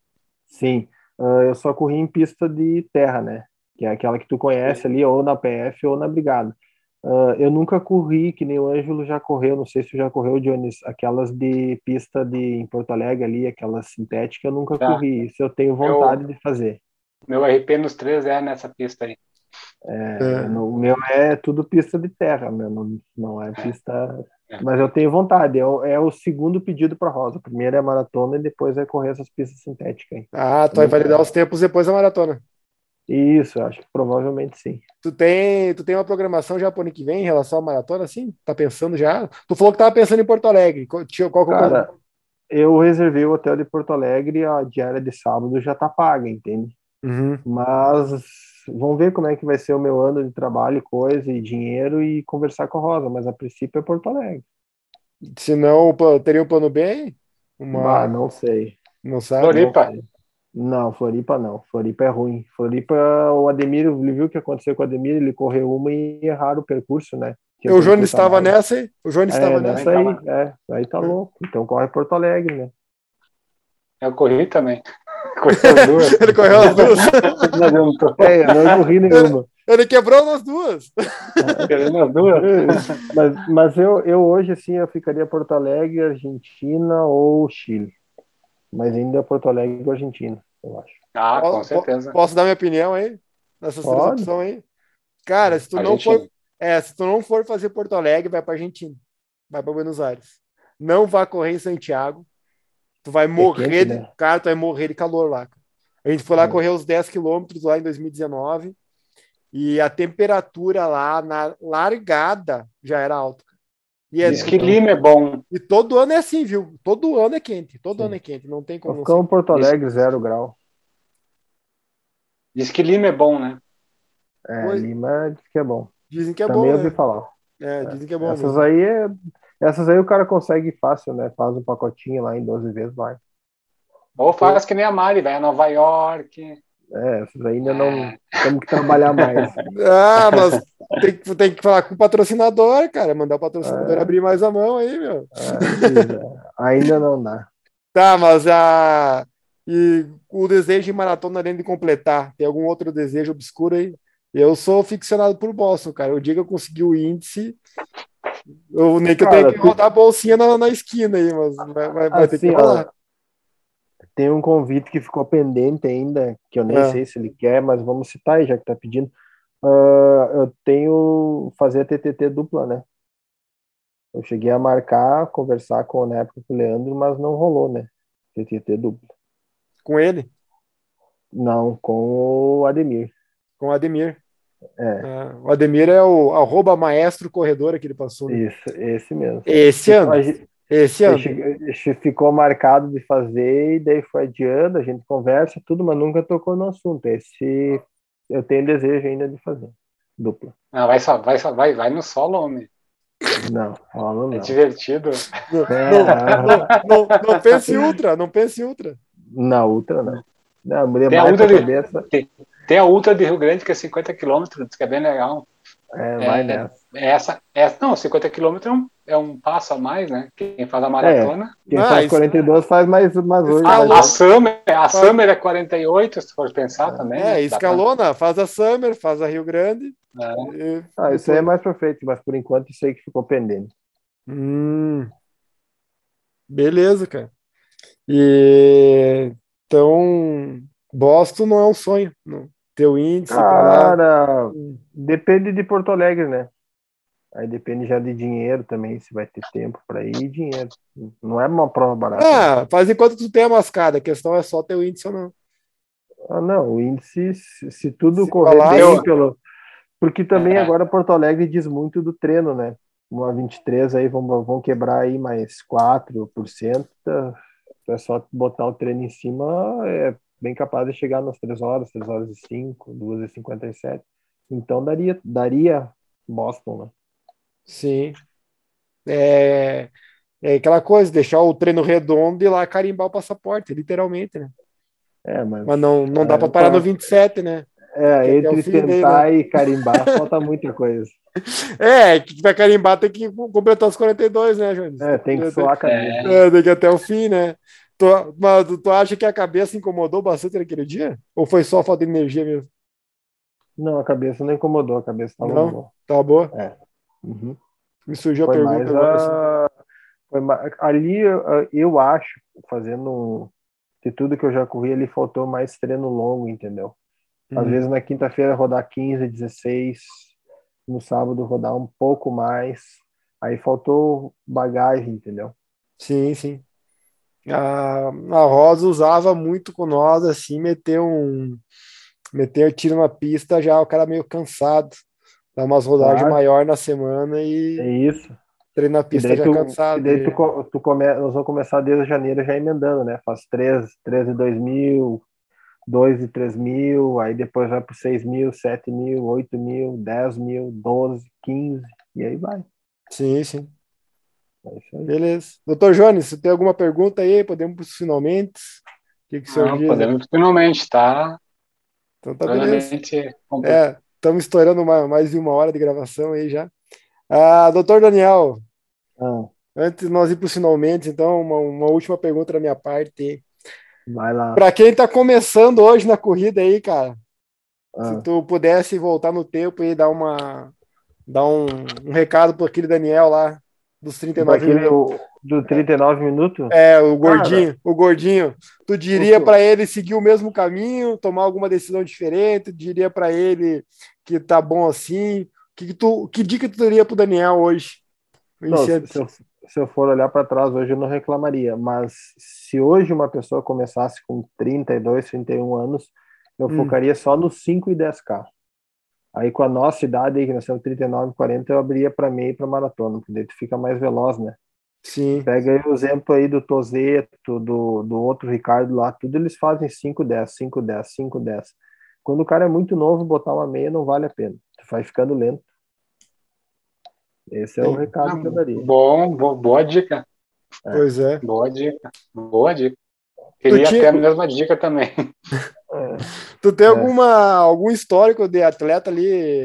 Sim, uh, eu só corri em pista de terra, né, que é aquela que tu conhece ali, ou na U P F ou na Brigada. Uh, eu nunca corri, que nem o Ângelo já correu, não sei se tu já correu, Jones, aquelas de pista de, em Porto Alegre ali, aquelas sintéticas, eu nunca tá. corri, isso eu tenho vontade meu, de fazer. Meu R P nos três é nessa pista aí. É, é. No, o meu é tudo pista de terra, meu, não, não é pista... É. Mas eu tenho vontade, é o, é o segundo pedido para Rosa. Primeiro é a maratona e depois é correr essas pistas sintéticas. Hein? Ah, tu vai validar os tempos depois da maratona. Isso, acho que provavelmente sim. Tu tem, tu tem uma programação já para o ano que vem em relação à maratona, sim? Tá pensando já? Tu falou que tava pensando em Porto Alegre. Qual, qual Cara, eu reservei o hotel de Porto Alegre, a diária de sábado já tá paga, entende? Uhum. Mas vamos ver como é que vai ser o meu ano de trabalho, coisa e dinheiro e conversar com a Rosa, mas a princípio é Porto Alegre. Se não, teria um plano B? Uma... Ah, não sei. Não sabe? Floripa? Não, Floripa não. Floripa é ruim. Floripa, o Ademir, ele viu o que aconteceu com o Ademir, ele correu uma e erraram o percurso, né? Que o Jones estava nessa aí? O Jones é, estava nessa aí. aí é, aí tá louco. Então corre Porto Alegre, né? Eu corri também. Ele correu as duas. É, eu não corri nenhuma. Ele, ele quebrou nas duas. Nas duas. Mas, mas eu, eu hoje, assim, eu ficaria Porto Alegre, Argentina ou Chile. Mas ainda Porto Alegre ou Argentina, eu acho. Ah, com certeza. Posso dar minha opinião aí? Nessas três opções aí? Cara, se tu, não for, é, se tu não for fazer Porto Alegre, vai pra Argentina. Vai pra Buenos Aires. Não vá correr em Santiago. Tu vai morrer, de, cara, tu vai morrer de calor lá. A gente foi lá é. correr os dez quilômetros lá em dois mil e dezenove e a temperatura lá na largada já era alta. E é, esse clima é bom. E todo ano é assim, viu? Todo ano é quente, todo Sim. ano é quente, não tem como... Ficamos em Porto Alegre, zero grau. Diz que Lima é bom, né? É, pois... Lima diz que é bom. Dizem que é Também bom, Também ouvi né? falar. É, dizem que é bom. Essas mesmo. aí é... Essas aí o cara consegue fácil, né? Faz um pacotinho lá em doze vezes, vai. Ou faz que nem a Mari, vai a Nova York. É, essas aí ainda não... Temos que trabalhar mais. Ah, mas tem, tem que falar com o patrocinador, cara. Mandar o patrocinador é. abrir mais a mão aí, meu. É, ainda não dá. Tá, mas a... E o desejo de maratona, além de completar, tem algum outro desejo obscuro aí? Eu sou ficcionado por Boston, cara. O dia que eu consegui o índice... Eu, nem que cara, eu tenho que tu... rodar a bolsinha na, na esquina aí, mas vai, vai, vai assim, ter que rolar. Tem um convite que ficou pendente ainda, que eu nem é. sei se ele quer, mas vamos citar aí, já que tá pedindo. Uh, eu tenho fazer a T T T dupla, né? Eu cheguei a marcar, conversar com, na época, com o Leandro, mas não rolou, né? T T T dupla. Com ele? Não, com o Ademir. Com o Ademir. É. Ah, o Ademir é o arroba maestro corredor que ele passou. Né? Isso, esse mesmo. Esse ano. Esse ano. Ficou marcado de fazer e daí foi adiando, a gente conversa tudo, mas nunca tocou no assunto. Esse eu tenho desejo ainda de fazer. Dupla. Ah, vai, só, vai, só, vai, vai no solo, homem. Não, solo não. É divertido. Não, é. não, não, não pense em ultra, não pense em ultra. Na ultra, não. Não, a mulher bate a cabeça. Tem a Ultra de Rio Grande, que é cinquenta quilômetros, que é bem legal. É, vai é, nessa. É essa, essa, não, cinquenta quilômetros é um, é um passo a mais, né? Quem faz a maratona. É, quem ah, faz quarenta e dois é. faz mais, mais oito. Escalou. A, summer, a Summer é quarenta e oito, se for pensar é. também. É, escalona, pra... faz a Summer, faz a Rio Grande. É. E... Ah, isso aí é mais pra frente, mas por enquanto isso aí que ficou pendente. Hum. Beleza, cara. E... Então, Boston não é um sonho, não. Teu índice, cara, depende de Porto Alegre, né? Aí depende já de dinheiro também, se vai ter tempo para ir e dinheiro. Não é uma prova barata. Ah, né? Faz enquanto tu tem a mascada, a questão é só teu índice ou não. Ah, não, o índice, se, se tudo se correr falar, bem eu... pelo... Porque também é. agora Porto Alegre diz muito do treino, né? Uma vinte e três aí vão, vão quebrar aí mais quatro por cento. É só botar o treino em cima, é... bem capaz de chegar nas três horas, três horas e cinco, duas e cinquenta e sete. Então daria, daria Boston, né? Sim. É, é aquela coisa, deixar o treino redondo e lá carimbar o passaporte, literalmente, né? É, mas... Mas não, não dá é, para parar tá... no vinte e sete, né? É, que entre é tentar dele, né? E carimbar, falta muita coisa. É, que vai carimbar tem que completar os quarenta e dois, né, Jones? É, tem que suar a cabeça. É, tem que até o fim, né? Tu, mas tu acha que a cabeça incomodou bastante naquele dia? Ou foi só falta de energia mesmo? Não, a cabeça não incomodou, a cabeça tava não, boa. Tava boa? É. Uhum. Me surgiu foi a pergunta. Mais a... Foi mais... Ali, eu acho, fazendo de tudo que eu já corri, ali faltou mais treino longo, entendeu? Às uhum. vezes na quinta-feira rodar quinze, dezesseis, no sábado rodar um pouco mais, aí faltou bagagem, entendeu? Sim, sim. A, a Rosa usava muito com nós, assim, meter um meter um tiro na pista, já o cara meio cansado, dá umas rodagens claro. maior na semana e é isso. treina a pista já tu, cansado. E daí tu, tu come, nós vamos começar desde janeiro já emendando, né? Faz três, três e dois mil, dois e três mil, aí depois vai para seis mil, sete mil, oito mil, dez mil, doze, quinze, e aí vai. Sim, sim. Beleza. Doutor Jones, você tem alguma pergunta aí? Podemos finalmente? O que, que o senhor Não, diz? Podemos né? finalmente, tá? Então tá beleza. É, estamos estourando uma, mais de uma hora de gravação aí já. Ah, doutor Daniel, ah. antes de nós ir para o finalmente, então, uma, uma última pergunta da minha parte. Vai lá. Para quem tá começando hoje na corrida aí, cara, ah. se tu pudesse voltar no tempo e dar, uma, dar um, um recado para aquele Daniel lá, dos trinta e nove Daquele, minutos. Do trinta e nove minutos? É, o gordinho, ah, o gordinho. Tu diria para ele seguir o mesmo caminho, tomar alguma decisão diferente, tu diria para ele que tá bom assim. Que, que, tu, que dica tu daria pro Daniel hoje? Não, se, eu, se eu for olhar para trás hoje eu não reclamaria, mas se hoje uma pessoa começasse com trinta e dois, trinta e um anos, eu hum. focaria só nos cinco e dez K. Aí com a nossa idade, aí que nós temos trinta e nove, quarenta, eu abria para meia e para maratona, porque daí tu fica mais veloz, né? Sim. Pega aí o exemplo aí do Tozito, do, do outro Ricardo lá, tudo eles fazem cinco, dez, cinco, dez, cinco, dez. Quando o cara é muito novo, botar uma meia não vale a pena. Tu vai ficando lento. Esse é Sim. o recado que eu daria. Bom, bo, boa dica. É. Pois é. Boa dica, boa dica. Queria te... até a mesma dica também. É. Tu tem é. alguma, algum histórico de atleta ali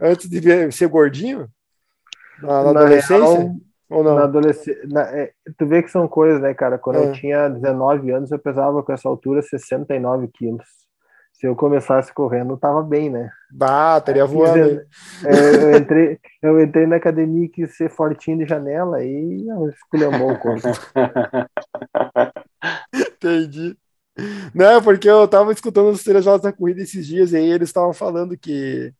antes de ser gordinho? Na, na, na adolescência? Real, ou não? Na adolesc... na, é, tu vê que são coisas, né, cara? Quando é. eu tinha dezenove anos, eu pesava com essa altura sessenta e nove quilos. Se eu começasse correndo, eu tava bem, né? Bah, estaria voando. Eu, eu, eu, entrei, eu entrei na academia e quis ser fortinho de janela e esculhambou o corpo. Entendi. Não, porque eu tava escutando os três horas da corrida esses dias e aí eles estavam falando que,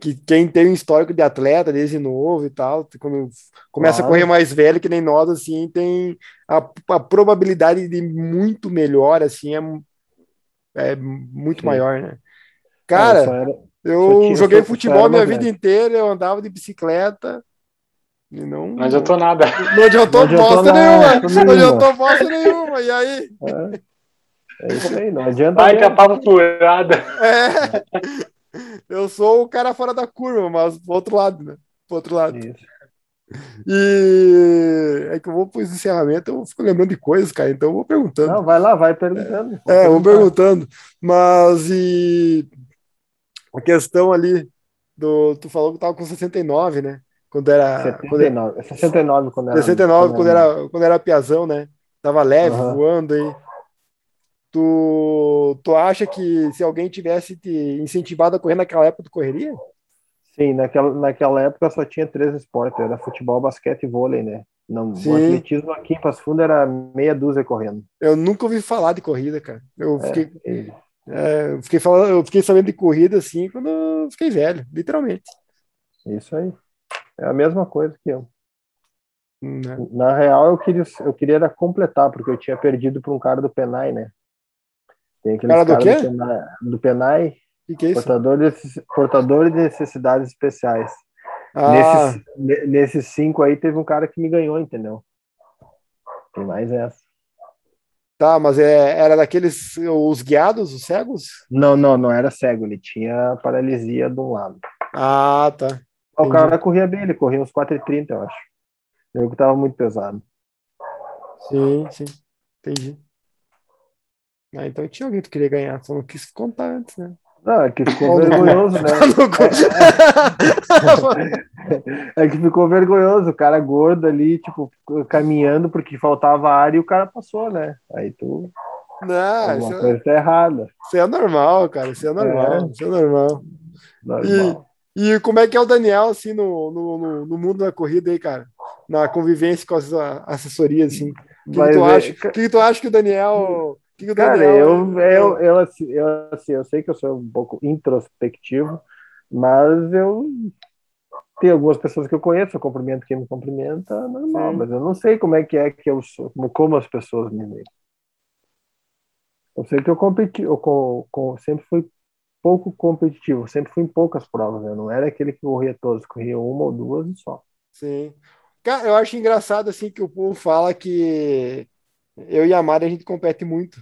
que quem tem um histórico de atleta desde novo e tal, quando começa ah. a correr mais velho que nem nós, assim, tem a, a probabilidade de muito melhor, assim, é, é muito Sim. maior, né? Cara, eu, era, eu tinha, joguei futebol minha vida velho. inteira, eu andava de bicicleta. Não, não adiantou nada. Não adiantou bosta nenhuma. Não adiantou bosta nenhuma. E aí? É, é isso aí, não adianta. Vai que a pava furada. É. Eu sou o cara fora da curva, mas pro outro lado, né? Pro outro lado. Isso. E é que eu vou pro encerramento, eu fico lembrando de coisas, cara, então eu vou perguntando. Não, vai lá, vai perguntando. Vou é, perguntar. vou perguntando. Mas e a questão ali do, tu falou que tava com sessenta e nove, né? Quando era... setenta e nove, sessenta e nove quando era... sessenta e nove quando era, quando era, quando era piazão, né? Tava leve, uhum. voando aí. Tu, tu acha que se alguém tivesse te incentivado a correr naquela época, tu correria? Sim, naquela, naquela época só tinha três esportes, era futebol, basquete e vôlei, né? Não, o atletismo aqui em Passo Fundo era meia dúzia correndo. Eu nunca ouvi falar de corrida, cara. Eu fiquei, é, é, eu fiquei, falando, eu fiquei sabendo de corrida, assim, quando eu fiquei velho, literalmente. Isso aí. É a mesma coisa que eu. Hum, né? Na real, eu queria, eu queria era completar, porque eu tinha perdido para um cara do Penai, né? Tem aqueles cara do cara quê? Do Penai, do Penai que que é isso? Portador, de, portador de necessidades especiais. Ah. Nesses, nesses cinco aí teve um cara que me ganhou, entendeu? Tem mais essa. Tá, mas é, era daqueles, os guiados, os cegos? Não, não, não era cego, ele tinha paralisia de um lado. Ah, tá. O Entendi. Cara corria bem, ele corria uns quatro e trinta, eu acho. Eu que tava muito pesado. Sim, sim. Entendi. Ah, então tinha alguém que queria ganhar, só não quis contar antes, né? Não, é que ficou vergonhoso, né? É, é, é que ficou vergonhoso, o cara gordo ali, tipo, caminhando porque faltava área e o cara passou, né? Aí tu... Não, isso é... coisa tá errada. Isso é normal, cara, isso é normal, é. Isso é normal. normal. E, e como é que é o Daniel, assim, no, no, no mundo da corrida aí, cara? Na convivência com as assessorias, assim. O que, que, tu, acha, que, que tu acha que o Daniel... Que cara, Daniel, eu, eu, eu, assim, eu, assim, eu sei que eu sou um pouco introspectivo, mas eu tenho algumas pessoas que eu conheço, eu cumprimento quem me cumprimenta, normal, mas eu não sei como é que é que eu sou, como as pessoas me veem. Eu sei que eu competi, eu com, com, sempre fui pouco competitivo, sempre fui em poucas provas, né? Eu não era aquele que corria todas, corria uma ou duas e só. Sim. Cara, eu acho engraçado assim que o povo fala que eu e a Mari a gente compete muito.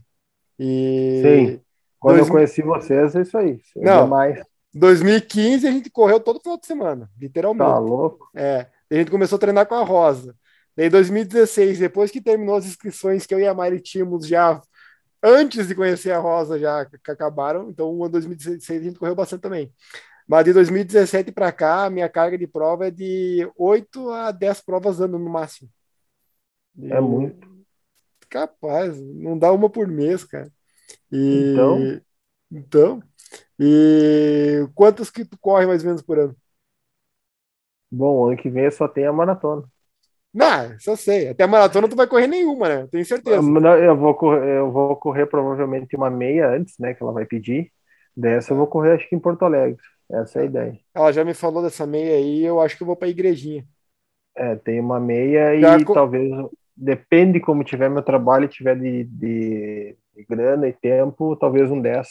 E Sim. Quando dois... eu conheci vocês, é isso aí. Não, mais. dois mil e quinze a gente correu todo final de semana, literalmente. Tá louco? É. A gente começou a treinar com a Rosa. Daí, dois mil e dezesseis, depois que terminou as inscrições que eu e a Mari tínhamos já antes de conhecer a Rosa, já que acabaram. Então, o ano dois mil e dezesseis a gente correu bastante também. Mas de dois mil e dezessete para cá, a minha carga de prova é de oito a dez provas ano no máximo. E... É muito. Capaz, não dá uma por mês, cara. E, então? Então? E quantas que tu corre mais ou menos por ano? Bom, ano que vem eu só tenho a maratona. Não, só sei. Até a maratona tu vai correr nenhuma, né? Tenho certeza. Eu vou correr, eu vou correr provavelmente uma meia antes, né? Que ela vai pedir. Dessa eu vou correr, acho que em Porto Alegre. Essa é a ideia. Ela já me falou dessa meia aí, eu acho que eu vou pra Igrejinha. É, tem uma meia já e co... talvez... Depende como tiver meu trabalho, tiver de, de, de grana e tempo, talvez um dez.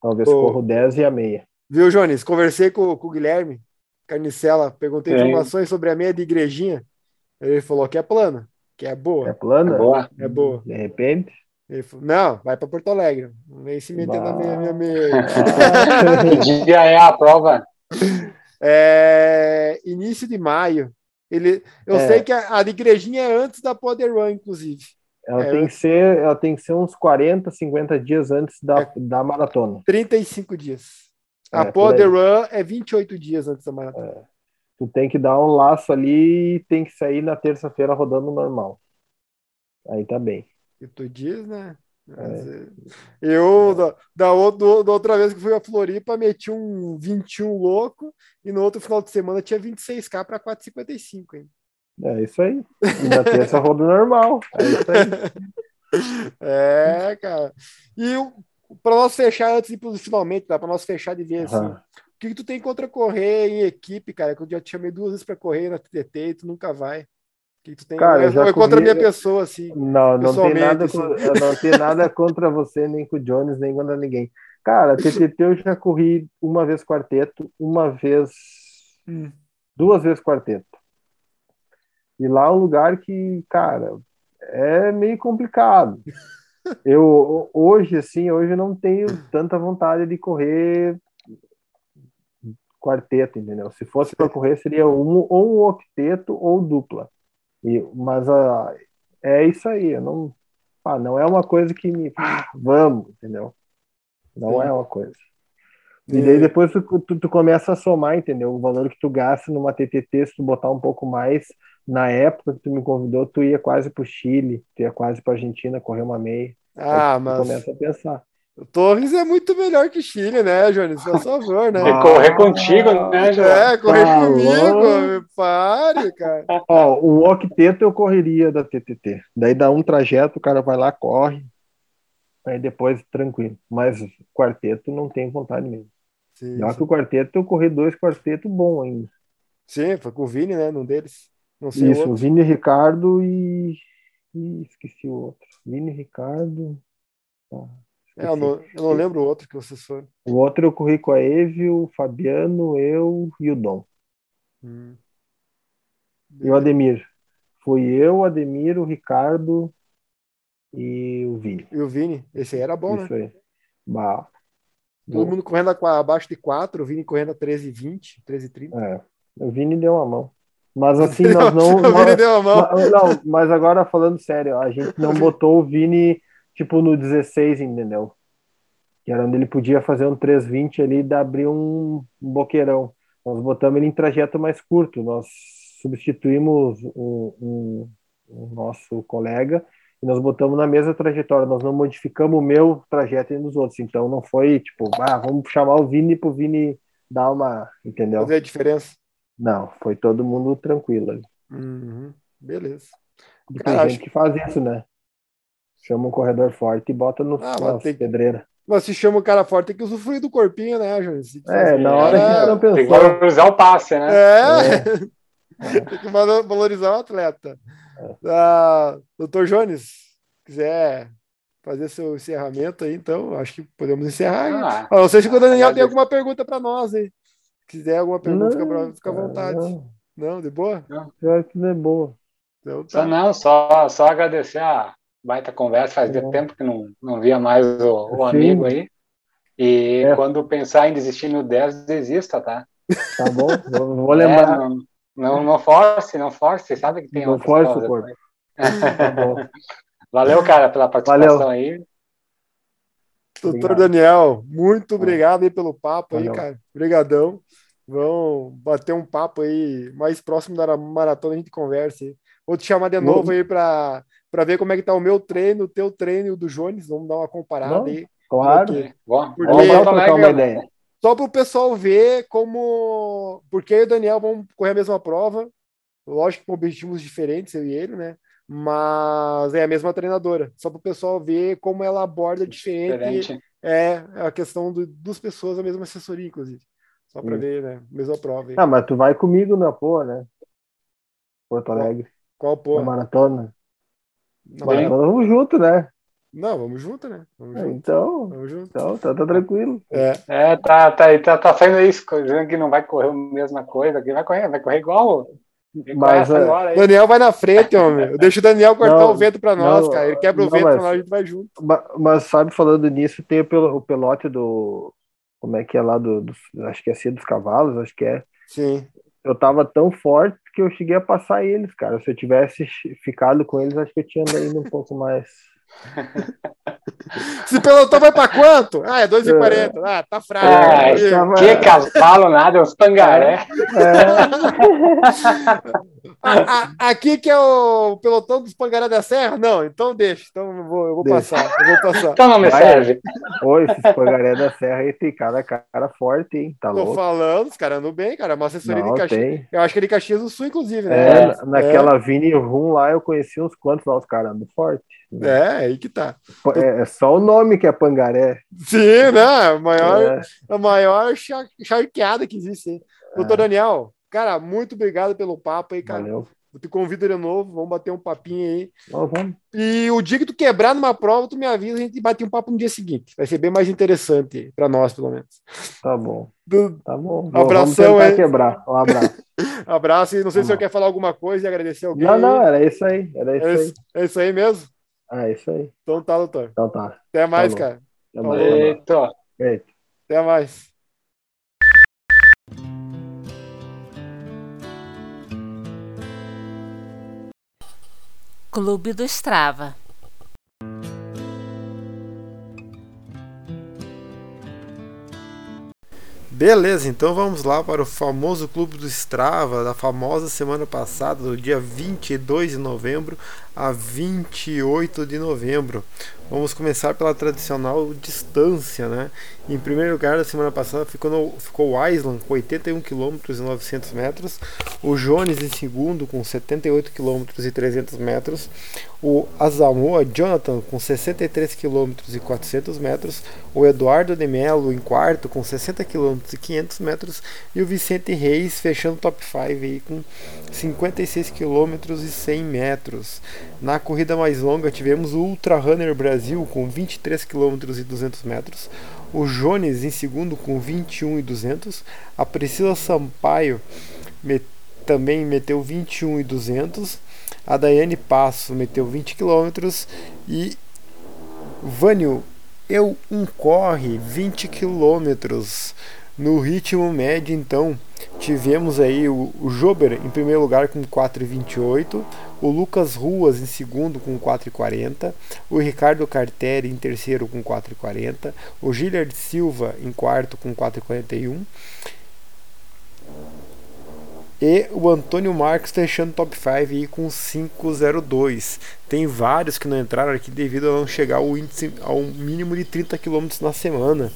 Talvez oh. corro dez e a meia. Viu, Jones? Conversei com, com o Guilherme Carnicela, perguntei Sim. informações sobre a meia de Igrejinha. Ele falou que é plana, que é boa. É plana? É boa. É boa. De repente? Ele falou, não, vai para Porto Alegre. Não vem se meter bah. na meia, minha meia. Que dia é a prova? É, início de maio. Ele, eu é. sei que a, a Igrejinha é antes da Powder Run, inclusive. Ela, é, tem que ser, ela tem que ser uns quarenta, cinquenta dias antes da, é, da maratona. trinta e cinco dias. A é, Powder Run é vinte e oito dias antes da maratona. É. Tu tem que dar um laço ali e tem que sair na terça-feira rodando normal. Aí tá bem. E tu diz, né? É. Eu, da, da, outra, da outra vez que fui a Floripa, meti um vinte e um louco e no outro final de semana tinha vinte e seis K para quatro e cinquenta e cinco, hein? É isso aí. Ainda tem essa roda normal. É isso aí. É, cara. E para nós fechar, antes de ir pros finalmente, tá? Para nós fechar de vez, uhum. assim, o que, que tu tem contra correr em equipe, cara? Que eu já te chamei duas vezes para correr na T T e tu nunca vai. Que tu tem, cara, eu já contra corri... a minha pessoa, assim. Não, não tem, nada assim. Com... não tem nada contra você, nem com o Jones, nem contra ninguém. Cara, T T T eu já corri uma vez quarteto, uma vez... Hum. Duas vezes quarteto. E lá é um lugar que, cara, é meio complicado. Eu, hoje, assim, hoje eu não tenho tanta vontade de correr quarteto, entendeu? Se fosse pra correr, seria um, ou um octeto ou dupla. E, mas ah, é isso aí, eu não, ah, não é uma coisa que me ah, vamos, entendeu? Não Sim. é uma coisa. E daí depois tu, tu, tu começa a somar, entendeu? O valor que tu gasta numa T T T, se tu botar um pouco mais, na época que tu me convidou, tu ia quase pro Chile, tu ia quase pra Argentina, correr uma meia. Ah, aí tu mas... começa a pensar. O Torres é muito melhor que Chile, né, Jones? Por favor, né? Ah, correr contigo, né, Jones? É, correr tá comigo, me pare, cara. Ó, o octeto eu correria da T T T. Daí dá um trajeto, o cara vai lá, corre, aí depois tranquilo. Mas o quarteto não tem vontade mesmo. Sim, já sim. Que o quarteto, eu corri dois quartetos bons ainda. Sim, foi com o Vini, né, num deles. Não sei isso, o outro. Vini, Ricardo e... Ih, esqueci o outro. Vini, Ricardo... Ah. É, eu, não, eu não lembro o outro que vocês foram. O outro eu corri com a Evio, o Fabiano, eu e o Dom. Hum. E o Ademir. Foi eu, o Ademir, o Ricardo e o Vini. E o Vini. Esse aí era bom, isso, né? Isso aí. Bah. Todo bom. Mundo correndo abaixo de quatro, o Vini correndo a treze e vinte, treze e trinta. É, o Vini deu uma mão. Mas assim, nós não... O Vini nós, deu uma mão. Mas, não, mas agora falando sério, a gente não botou o Vini... Tipo, no dezesseis, entendeu? Que era onde ele podia fazer um três vinte ali e abrir um boqueirão. Nós botamos ele em trajeto mais curto. Nós substituímos o, o, o nosso colega e nós botamos na mesma trajetória. Nós não modificamos o meu trajeto e nos outros. Então, não foi, tipo, ah, vamos chamar o Vini pro Vini dar uma... Entendeu? Fazer a diferença. Não, foi todo mundo tranquilo ali. Uhum, beleza. E tem gente que faz isso, né? Chama um corredor forte e bota no ah, mas tem... pedreira. Mas se chama o cara forte, tem que usufruir do corpinho, né, Jorge? É, na hora é... que não pensou. Tem que valorizar o passe, né? É, é. Tem que valorizar o atleta. É. Ah, doutor Jones, se quiser fazer seu encerramento aí, então, acho que podemos encerrar. Ah, não sei se o Daniel tem alguma pergunta para nós, hein? Se quiser alguma pergunta, não, fica à vontade. Não. não, de boa? Não. Pior que não é boa. Então, tá. Só não, só, só agradecer a baita conversa, fazia é. tempo que não, não via mais o, o amigo aí. E é. quando pensar em desistir no dez, desista, tá? Tá bom, vou, vou lembrar. É, não, não, não force, não force, sabe que tem não outras force, coisas. Tá bom. Valeu, cara, pela participação. Valeu. Aí. Doutor Daniel, muito obrigado aí pelo papo. Valeu. Aí, cara. Obrigadão. Vamos bater um papo aí, mais próximo da maratona a gente conversa aí. Vou te chamar de novo aí para para ver como é que tá o meu treino, o teu treino e o do Jones. Vamos dar uma comparada. Não, aí. Claro. Porque, Boa, porque, vamos lá trocar uma ideia. Só para o pessoal ver como... Porque eu e o Daniel vamos correr a mesma prova. Lógico que com objetivos diferentes, eu e ele, né? Mas é a mesma treinadora. Só para o pessoal ver como ela aborda diferente. diferente. É a questão do, dos pessoas, a mesma assessoria, inclusive. Só para ver, né? Mesma prova. Aí. Ah, mas tu vai comigo na porra, né? Porto Alegre. Qual porra? Na maratona. Mas vamos junto, né? Não, vamos junto, né? Vamos é, junto. Então, vamos junto. então tá, tá tranquilo. É, é tá, tá, tá, tá saindo isso, dizendo que não vai correr a mesma coisa. Quem vai correr? Vai correr igual? Mas, agora, Daniel vai na frente, homem. Deixa o Daniel cortar não, o vento pra nós, não, cara. Ele quebra não, o vento mas, pra nós, a gente vai junto. Mas, mas sabe, falando nisso, tem o pelote do... Como é que é lá? Do, do, acho que é Cia dos Cavalos, acho que é. Sim. Eu tava tão forte que eu cheguei a passar eles, cara. Se eu tivesse ficado com eles, acho que eu tinha ido um pouco mais. Esse pelotão vai pra quanto? Ah, é dois e quarenta. Ah, tá fraco. Ah, que cavalo nada, é uns pangaré. É. A, a, aqui que é o pelotão dos pangaré da serra? Não, então deixa. Então eu vou, eu vou passar. Eu vou passar. Então não me serve. Oi, esses pangaré da serra aí tem cara, cara forte, hein? Tá louco. Tô falando, os caras andam bem, cara. É uma assessoria não, de Caxias. Tem. Eu acho que é de Caxias do Sul, inclusive, né? É, naquela é. Vini Rum lá, eu conheci uns quantos lá, os caras andam forte. É, aí que tá. É, é só o nome que é pangaré. Sim, né? A maior, é. a maior charqueada que existe. Hein? Doutor é. Daniel, cara, muito obrigado pelo papo aí, cara. Valeu. Eu te convido de novo, vamos bater um papinho aí. Vamos. E o dia que tu quebrar numa prova, tu me avisa, a gente bate um papo no dia seguinte. Vai ser bem mais interessante pra nós, pelo menos. Tá bom. Do... Tá bom. Um abração aí. Quebrar. Um abraço. Abraço. E não sei tá se eu quer falar alguma coisa e agradecer alguém. Não, não, era isso aí. Era isso, é isso aí. É isso aí mesmo? Ah, isso aí. Então tá, doutor. Então tá. Até mais, tá, cara. Até mais. Eita. Eita. Até mais. Clube do Strava. Beleza, então vamos lá para o famoso Clube do Strava da famosa semana passada, do dia vinte e dois de novembro a vinte e oito de novembro. Vamos começar pela tradicional distância, né? Em primeiro lugar, na semana passada ficou, no, ficou o Island com oitenta e um quilômetros e novecentos metros, o Jones em segundo com setenta e oito quilômetros e trezentos metros, o Asamoah Jonathan com sessenta e três quilômetros e quatrocentos metros, o Eduardo de Melo em quarto com sessenta quilômetros e quinhentos metros e o Vicente Reis fechando o top cinco com cinquenta e seis quilômetros e cem metros. Na corrida mais longa tivemos o Ultra Runner Brasil com vinte e três quilômetros e duzentos metros, o Jones em segundo com vinte e um e duzentos, a Priscila Sampaio met- também meteu vinte e um e duzentos, a Dayane Passo meteu vinte quilômetros e Vânio Eu Um Corre vinte quilômetros. No ritmo médio, então, tivemos aí o, o Jober em primeiro lugar com quatro e vinte e oito, o Lucas Ruas em segundo com quatro e quarenta, o Ricardo Carteri em terceiro com quatro e quarenta, o Gilliard Silva em quarto com quatro e quarenta e um e o Antônio Marcos fechando top cinco com cinco e zero dois. Tem vários que não entraram aqui devido a não chegar ao, índice, ao mínimo de trinta quilômetros na semana.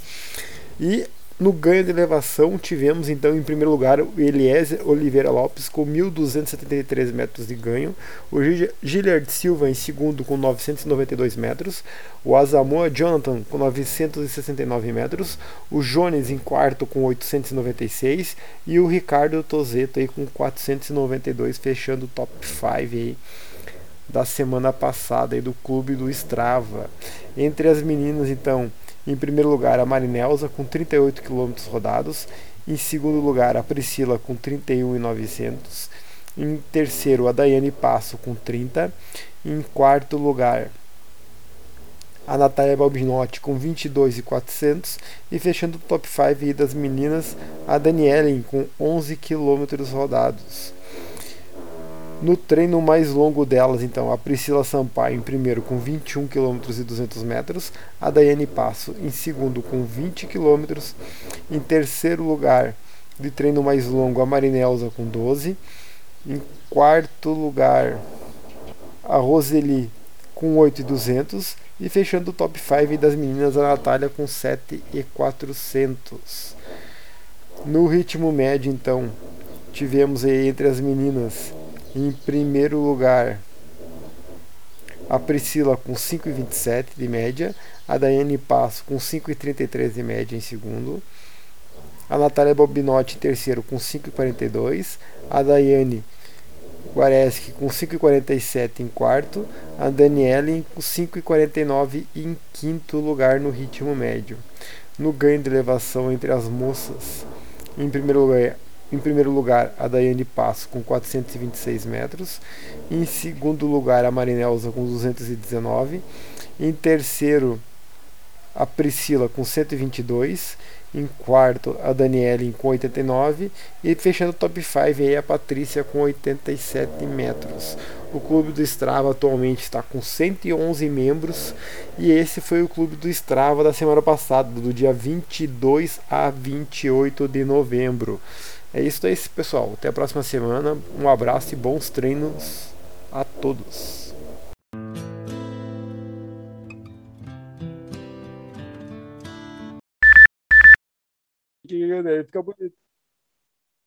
E no ganho de elevação tivemos então em primeiro lugar o Eliezer Oliveira Lopes com mil duzentos e setenta e três metros de ganho, o Gilliard Silva em segundo com novecentos e noventa e dois metros, o Asamoah Jonathan com novecentos e sessenta e nove metros, o Jones em quarto com oitocentos e noventa e seis e o Ricardo Tozito aí com quatrocentos e noventa e dois, fechando o top cinco aí da semana passada aí do Clube do Strava. Entre as meninas, então, em primeiro lugar a Marinelza com trinta e oito quilômetros rodados, em segundo lugar a Priscila com trinta e um mil e novecentos, em terceiro a Dayane Passo com trinta, em quarto lugar a Natália Balbinotti com vinte e dois mil e quatrocentos e fechando o top cinco das meninas a Daniele com onze quilômetros rodados. No treino mais longo delas, então, a Priscila Sampaio em primeiro com vinte e um quilômetros e duzentos metros, a Dayane Passo em segundo com vinte quilômetros, em terceiro lugar de treino mais longo a Marinelza com doze, em quarto lugar a Roseli com oito mil e duzentos e fechando o top cinco das meninas a Natália com sete mil e quatrocentos. No ritmo médio, então, tivemos aí entre as meninas em primeiro lugar a Priscila com cinco e vinte e sete de média, a Dayane Passo com cinco e trinta e três de média em segundo, a Natália Bobinotti em terceiro com cinco e quarenta e dois, a Dayane Guareschi com cinco e quarenta e sete em quarto, a Daniele com cinco e quarenta e nove em quinto lugar no ritmo médio. No ganho de elevação entre as moças, em primeiro lugar Em primeiro lugar, a Dayane Passo com quatrocentos e vinte e seis metros. Em segundo lugar, a Marinelza com duzentos e dezenove. Em terceiro, a Priscila com cento e vinte e dois. Em quarto, a Daniele com oitenta e nove. E fechando o top cinco, aí a Patrícia com oitenta e sete metros. O Clube do Strava atualmente está com cento e onze membros. E esse foi o Clube do Strava da semana passada, do dia vinte e dois a vinte e oito de novembro. É isso aí, pessoal. Até a próxima semana. Um abraço e bons treinos a todos. Fica bonito.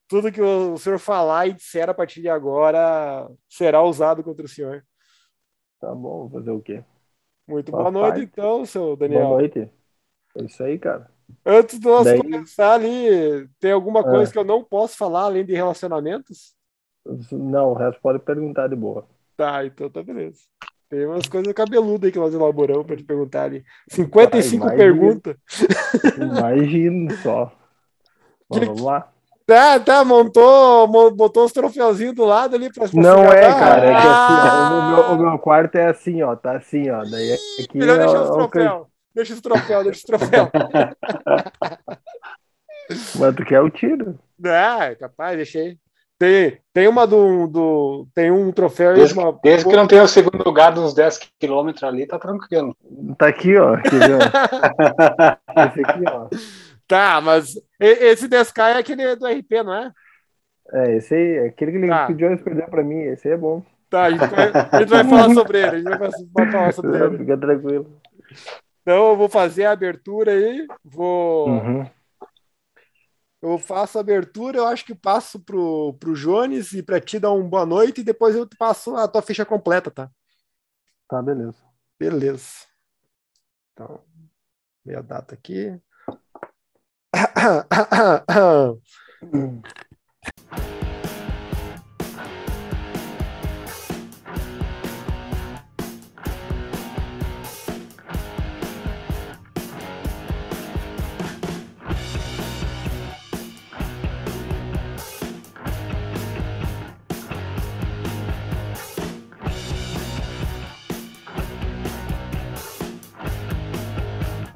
Tudo que o senhor falar e disser a partir de agora será usado contra o senhor. Tá bom, fazer o quê? Muito boa, boa noite, parte. Então, seu Daniel. Boa noite. É isso aí, cara. Antes de nós Daí... começar ali, tem alguma coisa ah. que eu não posso falar além de relacionamentos? Não, o resto pode perguntar de boa. Tá, então tá beleza. Tem umas coisas cabeludas aí que nós elaboramos pra te perguntar ali. cinquenta e cinco Ai, perguntas. Imagina só. Vamos que... lá. Tá, tá, montou, botou os troféuzinhos do lado ali pra... Não é, cara, é que assim, ah! ó, o, meu, o meu quarto é assim, ó, tá assim, ó. Daí aqui melhor deixar os troféus. Deixa esse troféu, deixa esse troféu. Mas tu quer o tiro? Ah, capaz, deixei. Tem, tem uma do, do... Tem um troféu... Desde, uma... desde que não tenha o segundo lugar de uns dez quilômetros ali, tá tranquilo. Tá aqui, ó. Aqui, ó. Esse aqui, ó. Tá, mas esse dez K é aquele do R P, não é? É, esse aí, é aquele que tá. O Jones perdeu pra mim, esse aí é bom. Tá, a gente vai, a gente vai falar sobre ele, a gente vai falar sobre ele. Fica tranquilo. Então eu vou fazer a abertura aí, vou... Uhum. Eu faço a abertura, eu acho que passo pro, pro Jones e pra ti dar um boa noite e depois eu passo a tua ficha completa, tá? Tá, beleza. Beleza. Então, minha data aqui...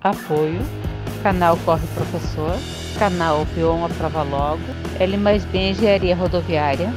Apoio, canal Corre Professor, canal P O M A Prova Logo, L mais B Engenharia Rodoviária,